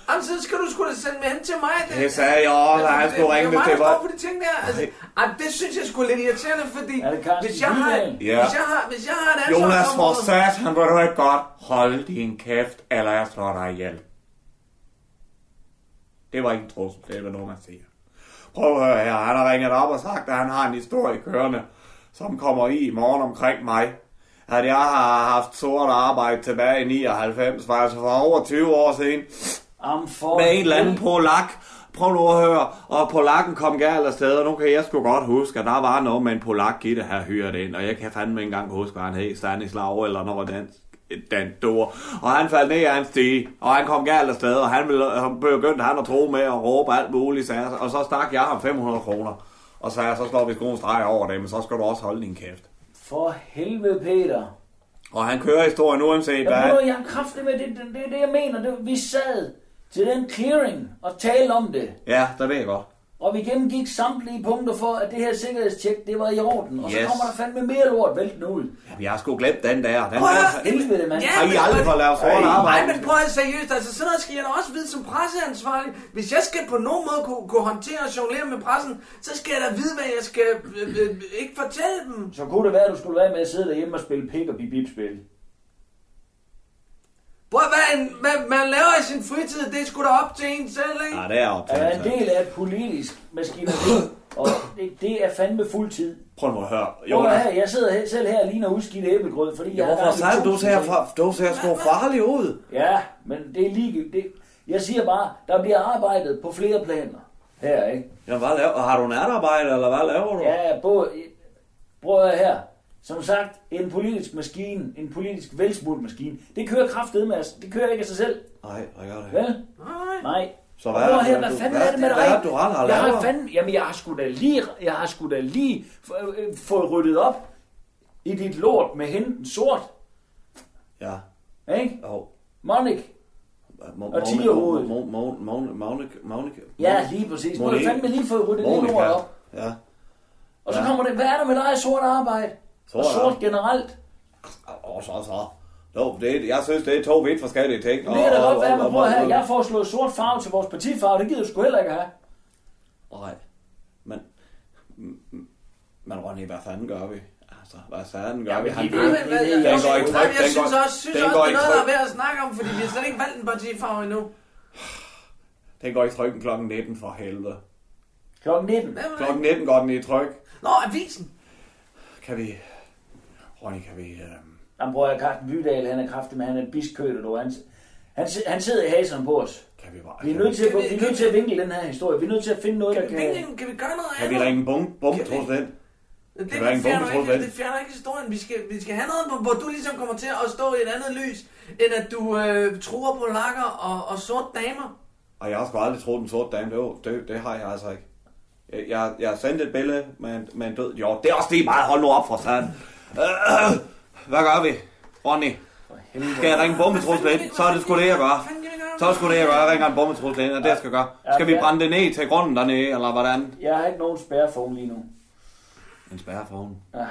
Jamen, så skal du sgu da sende med hen til mig. Det sagde jeg også, at han skulle ringe det til mig. Det er meget godt for de ting der. Altså, det synes jeg sgu lidt irriterende, fordi... Hvis jeg har et ansvar... Jonas, for sat, han vil du ikke godt holde din kæft, eller jeg slår dig ihjel. Det var ikke en trussel, det var noget, man siger. Prøv at høre her, han har ringet op og sagt, at han har en historie kørende, som kommer i morgen omkring mig. At jeg har haft sort arbejde tilbage i 99, faktisk for over 20 år siden, med en eller anden polak. Prøv nu at høre, og polakken kom galt af sted, og nu kan jeg sgu godt huske, at der var noget med en polak, Gitte her hyret ind, og jeg kan fandme ikke engang huske, hvad han hed, Stanislav eller noget dansk. Den dår. Og han faldt ned af en stige, og han kom galt afsted, og han begyndte han at tro med og råbe alt muligt, sagde, og så stak jeg ham 500 kroner, og sagde, så slår vi sgu en streg over det, men så skal du også holde din kæft. For helvede, Peter. Og han kører historien uanset hvad. Jeg har kraftigt med det, jeg mener. Det, vi sad til den clearing og talte om det. Ja, der ved jeg godt. Og vi gennemgik samtlige punkter for, at det her sikkerhedstjek, det var i orden. Og så kommer der fandme mere lort væltende ud. Jamen, jeg har sgu glemt den der. Den prøv at høre, helvede, mand. Ja, men, aldrig for at lave sådan arbejde. Nej, men prøv at seriøst. Altså, sådan noget skal jeg da også vide som presseansvarlig. Hvis jeg skal på nogen måde kunne håndtere og jonglere med pressen, så skal jeg da vide, hvad jeg skal ikke fortælle dem. Så kunne det være, at du skulle være med at sidde derhjemme og spille pik og bip-bip-spil. Prøv at man laver i sin fritid, det er sgu da op til en selv, ikke? Ja, det er op til en del af politisk maskineri, og det er fandme fuldtid. Prøv nu at høre. Jeg sidder selv her og ligner udskidt æblegrød, fordi jeg har... Du ser sgu farlig ud. Ja, men det er ligegyldigt. Jeg siger bare, der bliver arbejdet på flere planer her, ikke? Ja, hvad laver du? Har du en arbejde, eller hvad laver du? Ja, både... Prøv at høre her. Som sagt, en politisk maskine, en politisk velsmurt maskine, det kører kraftedme, altså. Det kører ikke af sig selv. Nej, jeg gør det. Vel? Nej. Så hvad er det, med dig? Hvad er det, du har lavet? Jeg har sgu da lige fået ryddet op i dit lort med henten sort. Ja. Ikke? Jo. Monik. Og tigerhovedet. Monik. Ja, lige præcis. Du har fandme lige fået ryddet dit lort op. Ja. Og så kommer det, hvad er der med dig, sort arbejde? Og sort generelt. Jeg synes, det er to vidt forskellige ting. Det er da godt, hvad man prøver her. Jeg foreslår sort farve til vores partifarve. Det gider du sgu heller ikke have. Nej. Men Ronny, hvad fanden gør vi? altså. Hvad sagde den? Gør vi han? Den går ikke trygt. Jeg synes også, det er noget, der er værd at snakke om, fordi vi har slet ikke valgt en partifarve endnu. Den går i trykken klokken 19 for helvede. Klokken 19? Klokken 19 går den i tryk. Nå, avisen! Kan vi... Ronny, kan vi... Jamen bror, Carsten Bydalen, han er kraftig, men han er biskødet, og han sidder i haseren på os. Kan vi bare... Vi er nødt til, at vinkle den her historie. Vi er nødt til at finde noget, der kan... Kan vi gøre noget andet? Kan vi ringe en bombetruslet? Det fjerner ikke historien. Vi skal have noget, hvor du ligesom kommer til at stå i et andet lys, end at du truer på lakker og sorte damer. Og jeg har sgu aldrig troet, den sorte dame det har jeg altså ikke. Jeg har sendt et billede med en død. Jo, det er også lige meget. Hold nu op fra sanden. Hvad gør vi, Ronny? Skal jeg ringe en bombetrusle ind? Så er det sgu det, jeg gør. Jeg ringer en bombetrusle ind, og det jeg skal gøre. Skal vi brænde det ned til grunden dernede, eller hvordan? Jeg har ikke nogen spærreform lige nu. En spærreform? Ja.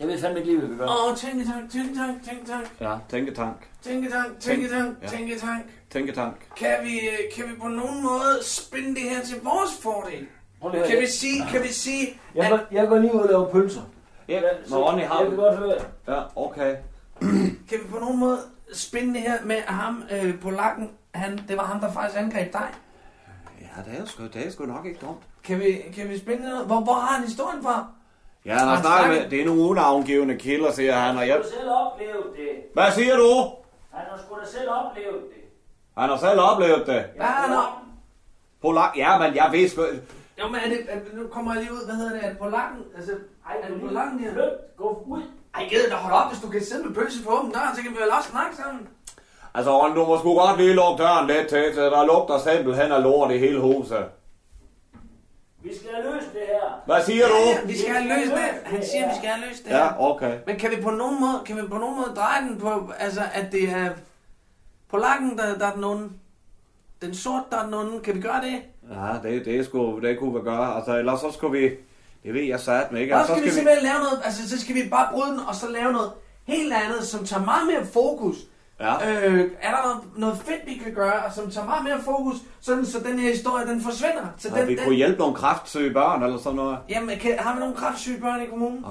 Jeg ved fandme ikke lige, hvad vi gør. Tænketank. Ja, tænketank. Kan vi på nogen måde spinde det her til vores fordel? Kan vi sige... Jeg går lige ud og laver pølser. Ja, så Ronny har... Jeg kan godt høre. Ja, okay. Kan vi på nogen måde spinde det her med ham på lakken? Det var ham, der faktisk angreb dig. Ja, det er sgu nok ikke dumt. Kan vi spinde det? Hvor har han historien fra? Ja, han har snakket med... Det er nogle unavngivende kilder, siger han. Han har selv oplevet det. Hvad siger du? Han har sgu da selv oplevet det. Hvad har han op? Polak... Ja, men jeg ved sgu... Jo, men nu kommer jeg lige ud. Hvad hedder det? Er det Polakken? Altså... Ej, er det Polakken her? Flyt, gå ud. Ej, gæder da, hold op. Hvis du kan sidde med pølse på åben døren, så kan vi vel også snakke sammen. Altså, Ron, du må sgu godt lige lukke døren lidt til, så der lugter simpelthen af lort i hele huset. Vi skal have løst det her. Hvad siger du? Ja, vi skal have løst det. Han siger, vi skal have løst det her. Ja, okay. Men kan vi på nogen måde, dreje den på, altså at det er polakken, der er den onde? Den sorte, der er den onde? Kan vi gøre det? Ja, det kunne vi gøre. Altså, ellers så skulle vi, det ved jeg satme ikke. Altså, så skal vi simpelthen lave noget, altså så skal vi bare bryde den, og så lave noget helt andet, som tager meget mere fokus. Ja. Er der noget fedt, vi kan gøre, som tager meget mere fokus, sådan, så den her historie, den forsvinder? Vi kunne hjælpe nogle kræftsyge børn, eller sådan noget. Jamen, har vi nogle kræftsyge børn i kommunen?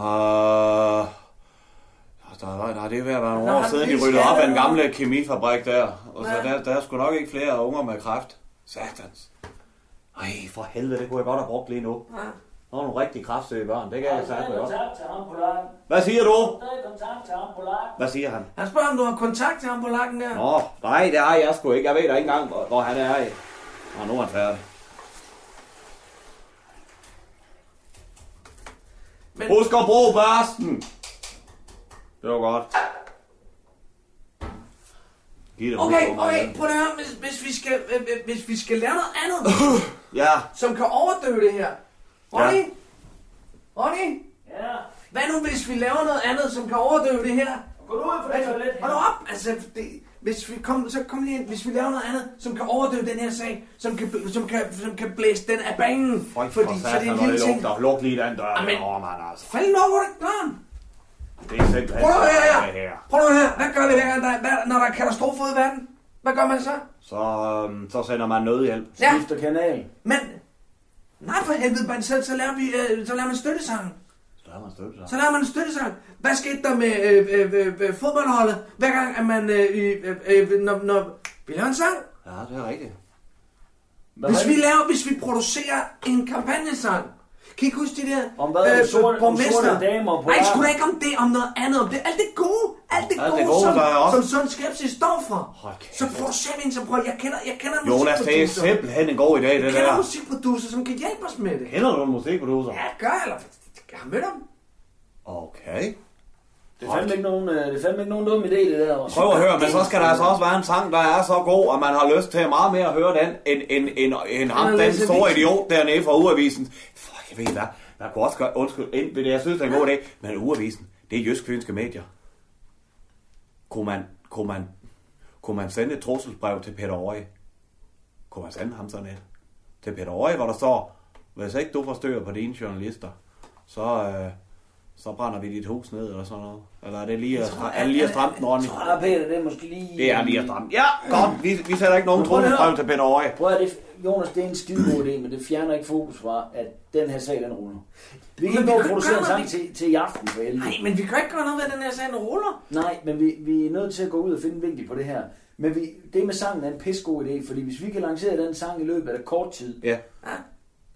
Der er det ved at være nogle år siden, de ryddede op af en gammel kemifabrik der. Og så der er sgu nok ikke flere unger med kræft. Satans. Ej, for helvede, det kunne jeg godt have brugt lige nu. Ja. Nå, nogle rigtige kræftsyge børn, det kan jeg sagt godt. Hvad siger du? Hvad siger han? Han spørger, om du har kontakt til ham polakken der. Nå, nej, det har jeg sgu ikke. Jeg ved da ikke engang, hvor han er i. Nå, nu er han færdig. Men... Husk at bruge børsten! Det var godt. Okay, prøv at høre, hvis vi skal lave noget andet, ja. Som kan overdøve det her. Ronny? Ja? Hvad nu, hvis vi laver noget andet, som kan overdøve det her? Gå nu ud for det toilet her. Hold op! Altså, kom lige ind. Hvis vi laver noget andet, som kan overdøve den her sag, som kan blæse den af banen. Fordi så det er en lille ting. Luk lige den dør. Amen. Fald nu over den døren. Det er simpelthen. Prøv nu her. Hvad gør vi her, når der er katastrofe ude i verden? Hvad gør man så? Så sender man nødhjælp. Ja. Skifter kanal. Men... Nej, for helvede, man selv, så laver man en støttesang. Hvad skete der med fodboldholdet, hver gang at man... Vi laver en sang? Ja, det er rigtigt. Hvis vi producerer en kampagnesang, kan I ikke huske de der borgmester? Nej, sgu da ikke om det, om noget andet, om det. Alt det gode, som Sund Skepsis står for. Så producerer vi en, jeg kender en musikproducer. Jonas, det er simpelthen en god idé, det der. Jeg kender en musikproducer, som kan hjælpe os med det. Kender du en musikproducer? Ja, jeg har mødt ham. Okay. Det er fandme ikke nogen dum idé, det der. Prøv at høre, men så skal der altså også være en sang, der er så god, at man har lyst til meget mere at høre den, end ham, den store idiot dernede fra Ugeavisen. Jeg ved hvad, man kunne også gøre, undskyld, ind ved det, jeg synes, det er en god idé, men Ugeavisen, det er jysk-fynske medier. Kunne man sende et trusselsbrev til Peter Øje? Kunne man sende ham sådan et? Til Peter Øje, hvor der står, hvis ikke du forstyrrer på dine journalister, så, så brænder vi dit hus ned eller sådan noget. Eller er det lige at stramme den ordentligt? Jeg tror, Peter, det er måske lige... Det er lige at stramme. Ja, godt. Vi sætter ikke nogen trusselstrøm til Peter Øje. Prøv at det, Jonas, det er en skidegod idé, men det fjerner ikke fokus fra, at den her sag, den ruller. Vi kan ikke producere en sang til i aften for helvede. Nej, men vi kan ikke gøre noget ved, den her sag, den ruller. Nej, men vi er nødt til at gå ud og finde en vinkel på det her. Men det med sangen er en pissegod idé, fordi hvis vi kan lancere den sang i løbet af kort tid,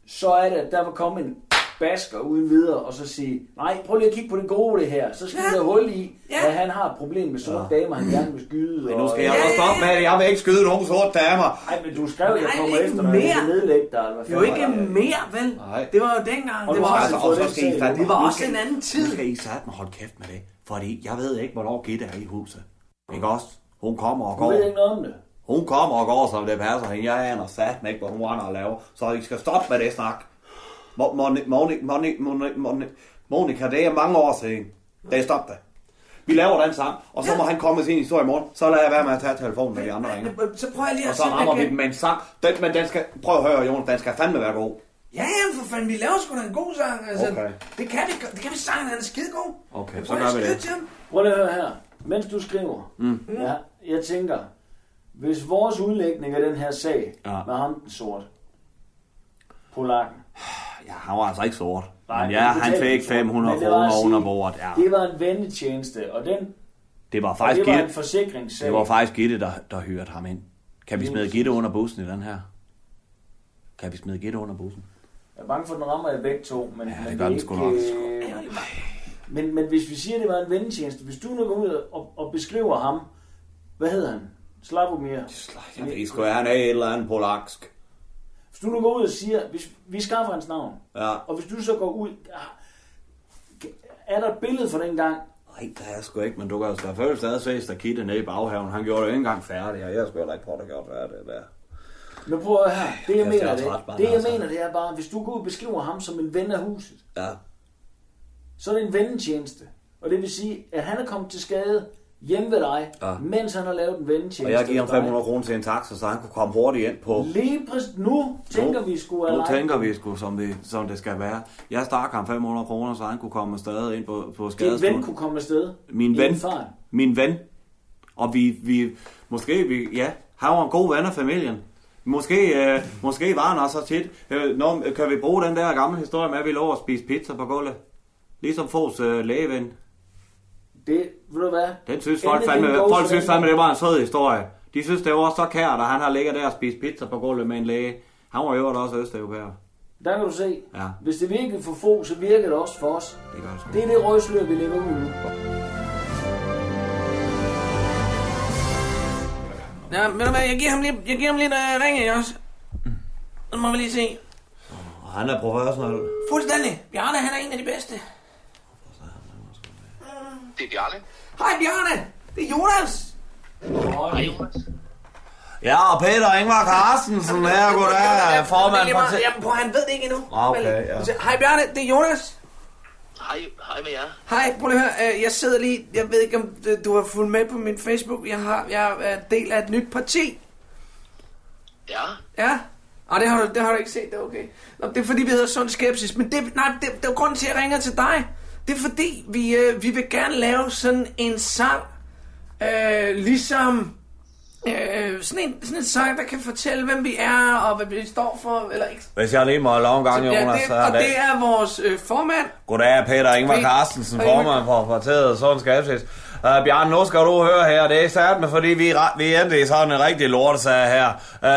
så er det, at der vil komme en basker uden videre, og så sige, nej, prøv lige at kigge på det gode det her, så skal vi have hul i, at han har et problem med sorte damer, han gerne vil skyde. Men nu skal jeg også stoppe med det, jeg vil ikke skyde nogen sorte damer. Nej, men du skrev, at jeg kommer efter dig, jeg skal nedlægge dig, eller hvad fanden var det? Det var ikke mere, vel? Nej. Det var jo dengang, og det var også, det var også en anden tid. Nu skal I sætte mig, hold kæft med det, fordi jeg ved ikke, hvornår Gitte er i huset. Ikke også? Hun kommer og går. Du ved ikke noget om det. Hun kommer og går, som det passer hende. Jeg aner satme ikke, hvad hun render og laver. Så I skal stoppe med det snak. Monika, det er mange år siden. Det er stoppet. Vi laver den sammen, og så må han komme med sin historie i morgen. Så lader jeg være med at tage telefonen med de andre ringer. Så prøver jeg lige at se, og så rammer vi den med en sang. Men den skal, prøv at høre, Jonas, den skal fandme være god. Ja, for fanden, vi laver sgu da en god sang. Altså, okay. Det kan vi sange, han er skidegod. Okay, så gør vi det. Prøv lige at høre her. Mens du skriver, jeg tænker, hvis vores udlægning af den her sag med ham den sort, polakken. Ja, han var altså ikke sort. Nej, ja, han fik 500 kroner under bordet. Ja. Det var en vendetjeneste, og den... Det var en forsikringssag. Det var faktisk Gitte, der hørte ham ind. Kan vi smide Gitte under bussen i den her? Jeg er bange for, at den rammer jeg begge to, men... Ja, det gør den sgu nok. Men hvis vi siger, at det var en vendetjeneste, hvis du nu går ud og beskriver ham, hvad hedder han? Slavomir? Jeg ved sgu, han er et eller andet polaksk. Hvis du nu går ud og siger, hvis vi skaffer hans navn, og hvis du så går ud, er der et billede fra dengang? Nej, der er sgu ikke, men du kan jo selvfølgelig stadig ses, der Kitte nede i baghaven, han gjorde det ikke engang færdig, og jeg skulle heller ikke prøve at gøre det der. Men prøv at høre, det jeg mener, det er bare, hvis du går ud og beskriver ham som en ven af huset, så er det en vendetjeneste, og det vil sige, at han er kommet til skade hjemme ved dig, mens han har lavet en vendetjeneste. Og jeg giver ham 500 kroner til en taxa, så han kunne komme hurtigt ind på... Lige præcis, nu tænker vi sgu alene. Nu tænker vi sgu, som det skal være. Jeg stakker ham 500 kroner, så han kunne komme afsted ind på skadestuen. Din ven kunne komme afsted? Min ven. Og han var en god ven af familien. Måske var han også så tit. Kan vi bruge den der gamle historie med, at vi lå og spise pizza på gulvet? Ligesom Foghs lægeven. Det, ved du hvad? Den synes folk fandme, det var en sød historie. De synes, det var så kært, at han har ligget der og spist pizza på gulvet med en læge. Han var jo også østeuropæer. Der kan du se. Ja. Hvis det virkede for få, så virker det også for os. Det er det røgslør, vi lægger ud nu. Ja, ved du hvad? Jeg giver ham lidt ringe i os. Så må vi lige se. Han er professionel. Fuldstændig. Bjarne, han er en af de bedste. Det er Bjarne. Hej Bjarne, det er Jonas. Hej Jonas. Ja, og Peter Ingvar Carstensen her, goddag, formand. Jamen, han ved det ikke endnu. Okay, ja. Hej Bjarne, det er Jonas. Hej med jer. Hej, prøv lige at høre, jeg sidder lige, jeg ved ikke om du har fulgt med på min Facebook, jeg er del af et nyt parti. Ja. Og det har du ikke set, det er okay. Nå, det er fordi vi hedder Sund Skepsis, men det er grunden til at jeg ringer til dig. Det er fordi, vi vil gerne lave sådan en sang, ligesom sådan en sang, der kan fortælle, hvem vi er, og hvad vi står for, eller ikke. Hvis jeg lige må lave en gang, Jonas, så er det. Og det er vores formand. Goddag, Peter Ingvar Carstensen, formand for partiet Sund Skepsis. Bjarne, nu skal du høre her, det er særligt, fordi vi endte i sådan en rigtig lortesag her.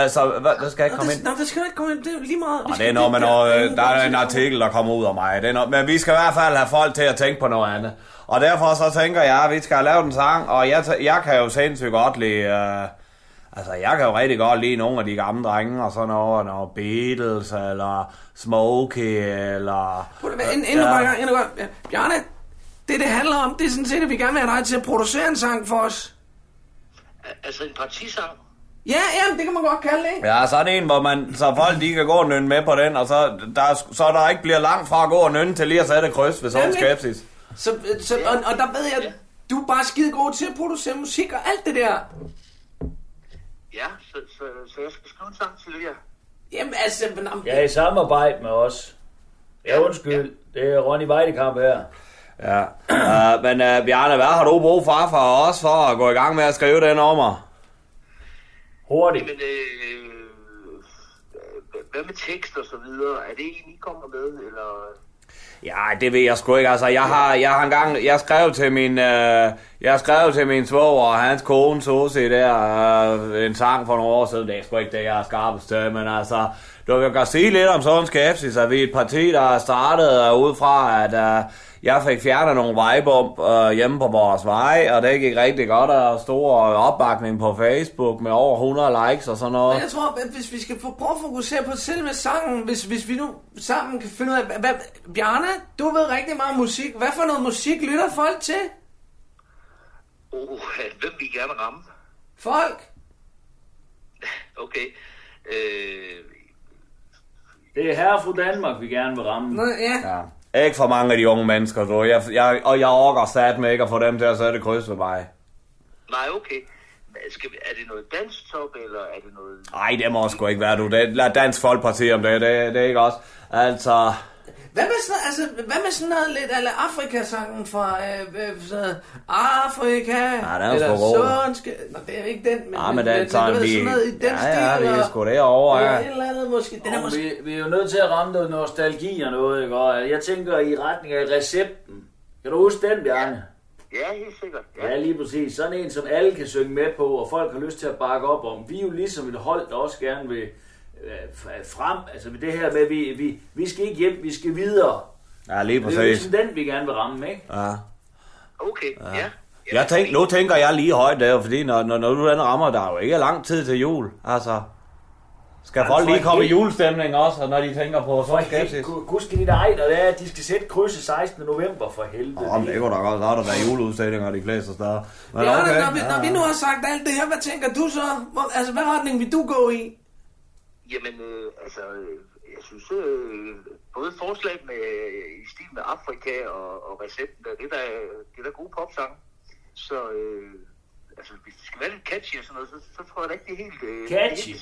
Så hvad skal jeg ikke komme ind? Nej, det skal ikke komme ind, det er lige meget... Det er noget med noget, der er en artikel, der kommer ud af mig. Det er noget, men vi skal i hvert fald have folk til at tænke på noget andet. Og derfor så tænker jeg, at vi skal lave en sang, og jeg kan jo sindssygt godt lide... jeg kan jo rigtig godt lide nogle af de gamle drenge, og sådan noget Beatles, eller Smokey, eller... Endnu godt. Bjarne... Det handler om, det er sådan set, at vi gerne vil have dig til at producere en sang for os. Altså en partisang? Ja, det kan man godt kalde det, ikke? Ja, sådan en, hvor så folk lige kan gå og nynne med på den, og så der ikke bliver langt fra at gå og nynne til lige at sætte kryds ved sådan en skepsis. Og der ved jeg, du er bare skide god til at producere musik og alt det der. Ja, så jeg skal skrive en sang til jer. Jamen altså... Jeg er i samarbejde med os. Ja, undskyld. Ja. Det er Ronny Vejtekamp her. Ja. Men Bjarne, hvad har du brug for os for at gå i gang med at skrive den nummer? Hurtigt. Jamen, hvad med tekst og så videre? Er det en, I kommer med, eller...? Ja, det ved jeg sgu ikke. Altså, jeg har engang... Jeg skrev til min svoger og hans kone, Susie, der en sang for nogle år siden. Det er sgu ikke det, jeg har skarpest til, men altså... Du kan godt sige lidt om Sund Skepsis, at vi er et parti, der startede ud fra, at... Jeg fik fjernet nogle vejbump hjemme på vores vej, og det gik rigtig godt, og stor opbakning på Facebook med over 100 likes og sådan noget. Men jeg tror, at hvis vi skal prøve at fokusere på selve sangen, hvis vi nu sammen kan finde ud af... Hvad, Bjarne, du ved rigtig meget musik. Hvad for noget musik lytter folk til? Hvem vil I gerne ramme? Folk? Okay. Det er herre og fru Danmark, vi gerne vil ramme. Nå, ja. Ikke for mange af de unge mennesker, du. Jeg orker sat med ikke at få dem til at sætte kryds ved mig. Nej, okay. Er det noget dansk top, eller er det noget... Nej, det må sgu ikke være, du. Lad Dansk Folkeparti om det er ikke også. Altså... Hvad med sådan noget lidt alle Afrika-sangen fra Afrika? Nej, den er eller sgu Nå, det er ikke den, men... Nej, men den sådan vi... Ja, vi er sgu derovre, ja. Et eller andet måske. Den er måske... Vi er jo nødt til at ramme noget nostalgi og noget, ikke? Og jeg tænker i retning af recepten. Kan du huske den, Bjarne? Ja, helt sikkert. Ja. Ja, lige præcis. Sådan en, som alle kan synge med på, og folk har lyst til at bakke op om. Vi er jo ligesom et hold, der også gerne vil... frem, altså med det her med, vi skal ikke hjem, vi skal videre. Ja, lige præcis. Det er sådan den, vi gerne vil ramme, ikke? Ja. Okay, ja. Nu tænker jeg lige højt der, fordi når du den rammer, der er jo ikke lang tid til jul, altså. Skal folk lige komme i julestemning også, og når de tænker på Sund Skepsis? Husk lige dig, når det er, at de skal sætte krydset 16. november for helvede. Åh, men det går da godt, så har der været juleudstillinger, de fleste steder. Men ja, okay. Når vi nu har sagt alt det her, hvad tænker du så? Altså, hvad retning vil du gå i? Jamen, jeg synes, både forslag med, i stil med Afrika og recepten, det er der gode popsang. Så, hvis det skal være lidt catchy og sådan noget, så tror jeg da ikke, det er helt... catchy?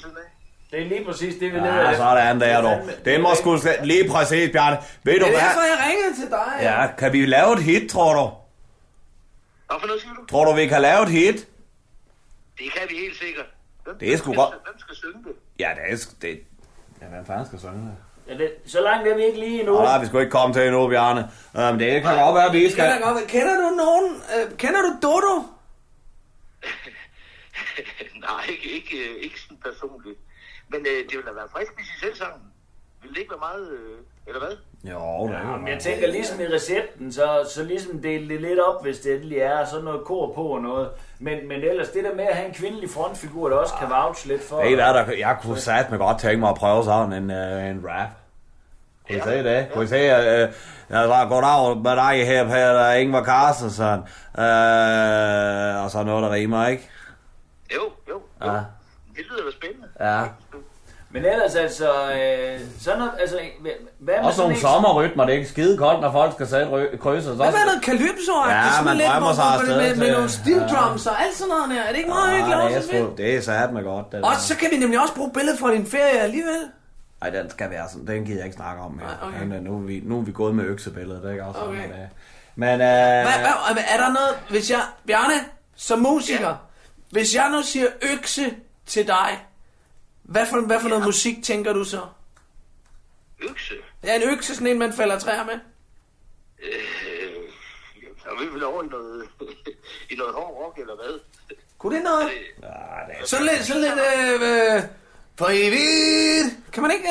Det er lige præcis det, vi leder efter. Ja, så er det andet, dog. Det må sgu lige præcis, Bjarne. Ved du hvad? Det er derfor, jeg ringede til dig. Ja, kan vi lave et hit, tror du? Hvad for noget siger du? Tror du, vi kan lave et hit? Det kan vi helt sikkert. Det er sgu godt. Hvem skal synge det? Ja, det er... Ja, hvem fanden skal synge det? Ja, det... Så langt er vi ikke lige endnu. Nej, vi skal ikke komme til endnu, Bjarne. Det kan godt være, vi skal... Kender du nogen? Kender du Dodo? Nej, ikke sådan personligt. Men det ville da være frisk, hvis I selv sang. Ville det ikke være meget... eller hvad? Jo, det er jo. Jeg tænker ligesom i recepten, så ligesom dele det lidt op, hvis det endelig er, sådan noget kor på og noget. Men ellers, det der med at have en kvindelig frontfigur, der også kan vouch lidt for... Hey, jeg kunne satme godt tænke mig at prøve sådan en rap. Kunne I se det? Kunne I se, goddag med dig her, Peter Ingvar Carstensen, og så noget, der rimer, ikke? Jo. Ja. Det lyder jo spændende. Ja. Men ellers sådan noget, altså... Hvad også nogle sommerrytmer, det er ikke skide koldt, når folk skal sætte krydser. Hvad med noget kalypsoer? Ja, man drømmer sig afsted til. Med nogle steel drums og alt sådan noget her. Er det ikke meget hyggeligt også? Det er satme godt. Og så kan vi nemlig også bruge billeder fra din ferie alligevel. Nej, den skal være sådan. Den gider jeg ikke snakke om her. Okay. Men, nu er vi gået med øksebilledet, det er ikke også sådan noget af. Men... er der noget, hvis jeg... Bjarne, som musiker, hvis jeg nu siger økse til dig... Hvad for noget musik tænker du så? Økse? Ja, en økse, sådan en, man falder træer med. Så er vi vel over i noget hård rock, eller hvad? Kunne det noget? Nej, sådan lidt... For evigt... Kan man ikke...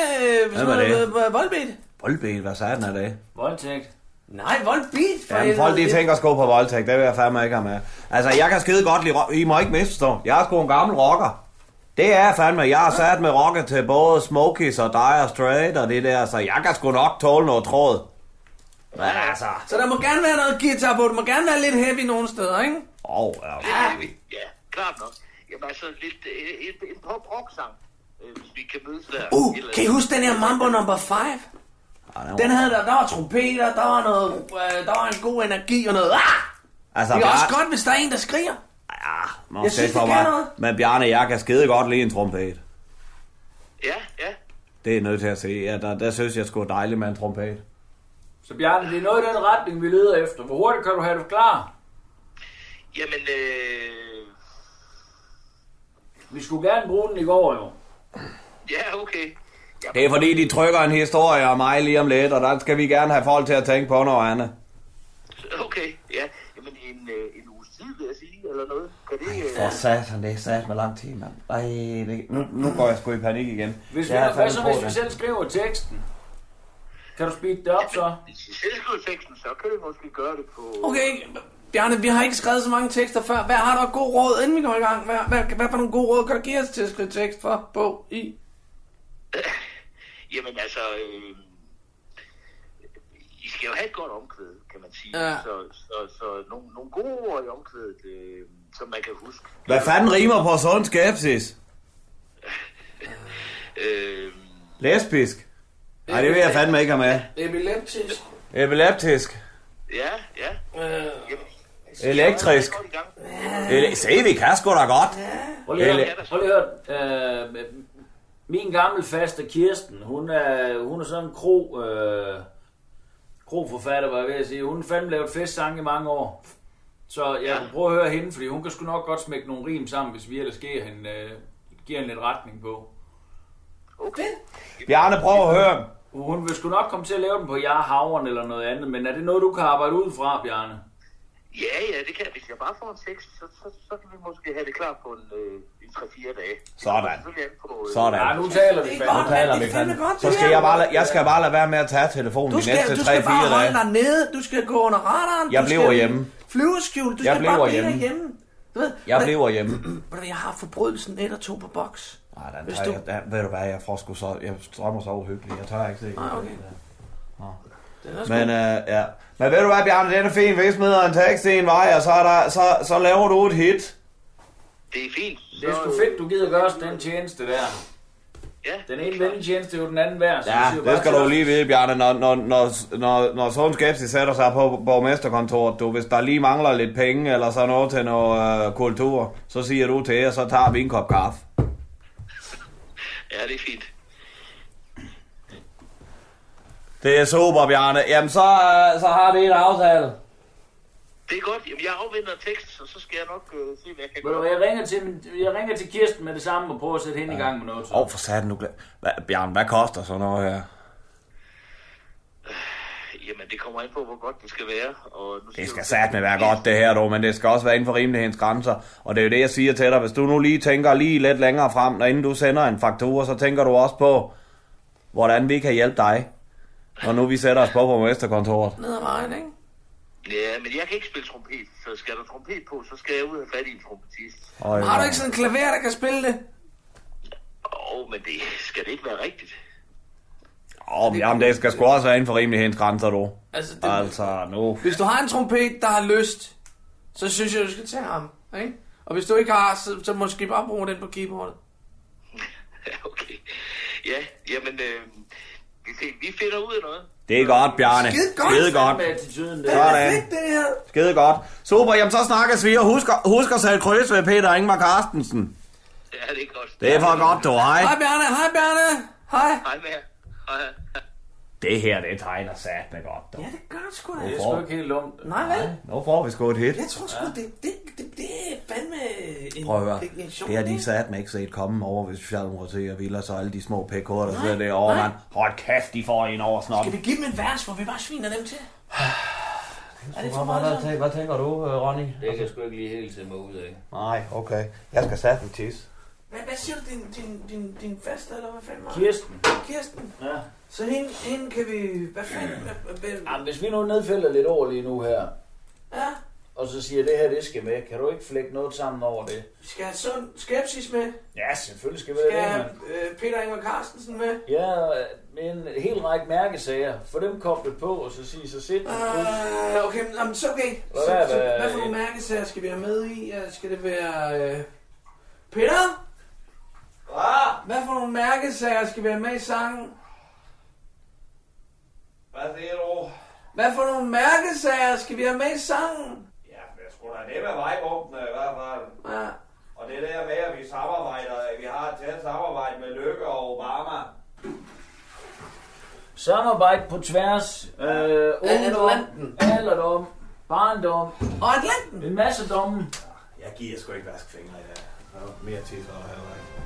sådan noget Volbeat? Volbeat, hvad sagde den af det? Voldtægt. Nej, Volbeat! Jamen, folk de tænker sgu på voldtægt, det vil jeg fandme ikke have med. Altså, jeg kan skide godt lide rock. I må ikke misforstå. Jeg er sgu en gammel rocker. Det er fandme, jeg er sat med rocker til både Smokies og Dire Straits og det der, så jeg kan sgu nok tåle noget tråd. Men altså... Så der må gerne være noget guitar på, det må gerne være lidt heavy nogle steder, ikke? Ja, klart nok. Jamen altså lidt en pop-rock-sang, hvis vi kan mødes der. Kan I huske den her Mambo No. 5? Den havde der var trompeter, der var noget, der var en god energi og noget. Altså, det er også godt, hvis der er en, der skriger. Ja, jeg synes, det kan noget. Men Bjarne, jeg kan skide godt lide en trompet. Ja. Det er nødt til at se. Ja, der synes jeg sgu dejligt med en trompet. Så Bjarne, det er noget i den retning, vi leder efter. Hvor hurtigt kan du have det klar? Jamen, vi skulle gerne bruge den i går, jo. Ja, okay. Jamen. Det er fordi, de trykker en historie om mig lige om lidt, og der skal vi gerne have folk til at tænke på noget andet. Okay, ja. Jamen, en uges tid, vil jeg sige, eller noget. Kan det... Ej, for satan, det er satme lang tid, mand. Ej, det... nu går jeg sgu i panik igen. Hvis vi selv skriver teksten? Kan du speede det op, så? Hvis vi selv skriver teksten, så kan vi måske gøre det på... Okay, Bjarne, vi har ikke skrevet så mange tekster før. Hvad har du af gode råd, inden vi går i gang? Hvad for nogle gode råd kan du give os til at skrive tekst for, bog, i? Jamen altså, I skal jo have et godt omkvæd, kan man sige. Ja. Så nogle gode ord i omkvædet, som man kan huske. Hvad fanden rimer på Sund Skepsis? Lesbisk? Nej, det vil jeg fandme ikke have med. Epileptisk? Ja. Elektrisk. Se, vi kan sgu da godt. Prøv lige at høre. Min gamle faste Kirsten, hun er sådan en krogforfatter, var jeg ved at sige. Hun fandme lavet festsange i mange år. Så jeg kunne prøve at høre hende, fordi hun kan sgu nok godt smække nogle rim sammen, hvis vi ellers giver hende lidt retning på. Okay. Bjarne, prøv at høre. Hun vil sgu nok komme til at lave den på Havren eller noget andet, men er det noget, du kan arbejde ud fra, Bjarne? Ja, det kan jeg. Hvis jeg bare får en tekst, så kan vi måske have det klar på en 3-4 dage. Sådan. Ja, nu taler vi fandme. Så skal jeg skal bare lade være med at tage telefonen de næste 3-4 dage. Du skal bare holde dig nede. Du skal gå under radaren. Jeg bliver hjemme. Flyveskjul. Du skal bare blive derhjemme. Jeg bliver hjemme. Jeg har forbrydelsen 1 og 2 på boks. Nej, ved du hvad, jeg får sgu så... Jeg strømmer så uhyggeligt, jeg tør ikke se. Nej, okay. Men ved du hvad, Bjarne, den er fint. Hvis smider en tekst en vej, og så laver du et hit. Det er fint. Det er sgu fedt, du gider gøre den tjeneste der. Ja. Den ene vendetjeneste er jo den anden hver. Ja, det skal du lige vide, Bjarne, når Sund Skepsis sætter sig på borgmesterkontoret. Du, hvis der lige mangler lidt penge eller sådan noget til noget kultur, så siger du til, og så tager vi en kop kaffe. Ja, det er fint. Det er super, Bjarne. Jamen, så har vi en aftale. Det er godt. Jamen, jeg afventer tekst, så skal jeg nok se, hvad jeg kan gøre. Jeg ringer til Kirsten med det samme og prøver at sætte hende i gang med noget. For satan, nu Bjarne, hvad koster sådan noget her? Jamen, det kommer ind på, hvor godt det skal være. Og nu det skal satme være godt, det her, dog, men det skal også være inden for rimelighedens grænser. Og det er jo det, jeg siger til dig. Hvis du nu lige tænker lige lidt længere frem, og inden du sender en faktura, så tænker du også på, hvordan vi kan hjælpe dig. Og nu vi sætter os på borgmesterkontoret. Ned ad vejen, ikke? Ja, men jeg kan ikke spille trompet. Så skal der trompet på, så skal jeg ud og have fat i en trompetist. Har du ikke sådan en klaver, der kan spille det? Men det skal det ikke være rigtigt. Jamen, det skal sgu også være inden for rimelighedens grænser, du. Altså, nu. Hvis du har en trompet, der har lyst, så synes jeg, du skal tage ham, ikke? Og hvis du ikke har, så måske bare bruge den på keyboardet. Okay. Ja, men vi finder ud af noget. Det er godt, Bjarne. Skide godt. Skide godt. Super, jamen så snakkes vi, og husk at sætte kryds ved Peter Ingvar Carstensen. Ja, det er godt. Det er for godt, du. Hej, Bjarne. Hej med jer. Det her, det tegner satme godt, dog. Ja, det gør det sgu da. Det er sgu ikke helt lumt. Nej, vel? Nu får vi sgu et hit. Jeg tror sgu, det er fandme en... Prøv at høre, det har de satme ikke set komme over ved Socialdemokratiet og Villa, så alle de små pk'er, der sidder derovre, mand. Hold kæft, de får en over snoppen. Skal vi give dem et vers, hvor vi bare sviner dem til? Hvad tænker du, Ronny? Det kan jeg sgu ikke lige helt se mig ud af. Nej, okay. Jeg skal satme tisse. Hvad siger du, din faste, eller hvad fanden var det? Kirsten? Ja. Så hende kan vi... Hvad fanden... Jamen, hvis vi nu nedfælder lidt over lige nu her... Ja? Og så siger, det her, det skal med. Kan du ikke flække noget sammen over det? Vi skal have Sund Skepsis med. Ja, selvfølgelig skal vi det. Skal Peter Ingvar Carstensen med? Ja, en hel række mærkesager. Få dem koblet på, og så sige, så sæt dem på. Okay, men så okay. Hvad for nogle mærkesager skal vi have med i? Skal det være... Peter? Hvad for nogle mærkesager skal være med i sangen? Hvad siger du? Hvad for nogle mærkesager skal vi have med i sangen? Ja, jeg skulle da nemme af vejbumpene i hvert fald. Ja. Og det der med, at vi samarbejder, at vi har et tæt samarbejde med Lykke og Obama. Samarbejde på tværs. Atlanten. Alderdom. Barndom. Og Atlanten. En masse domme. Jeg giver sgu ikke vaskefingre i dag. Der er mere til for at have.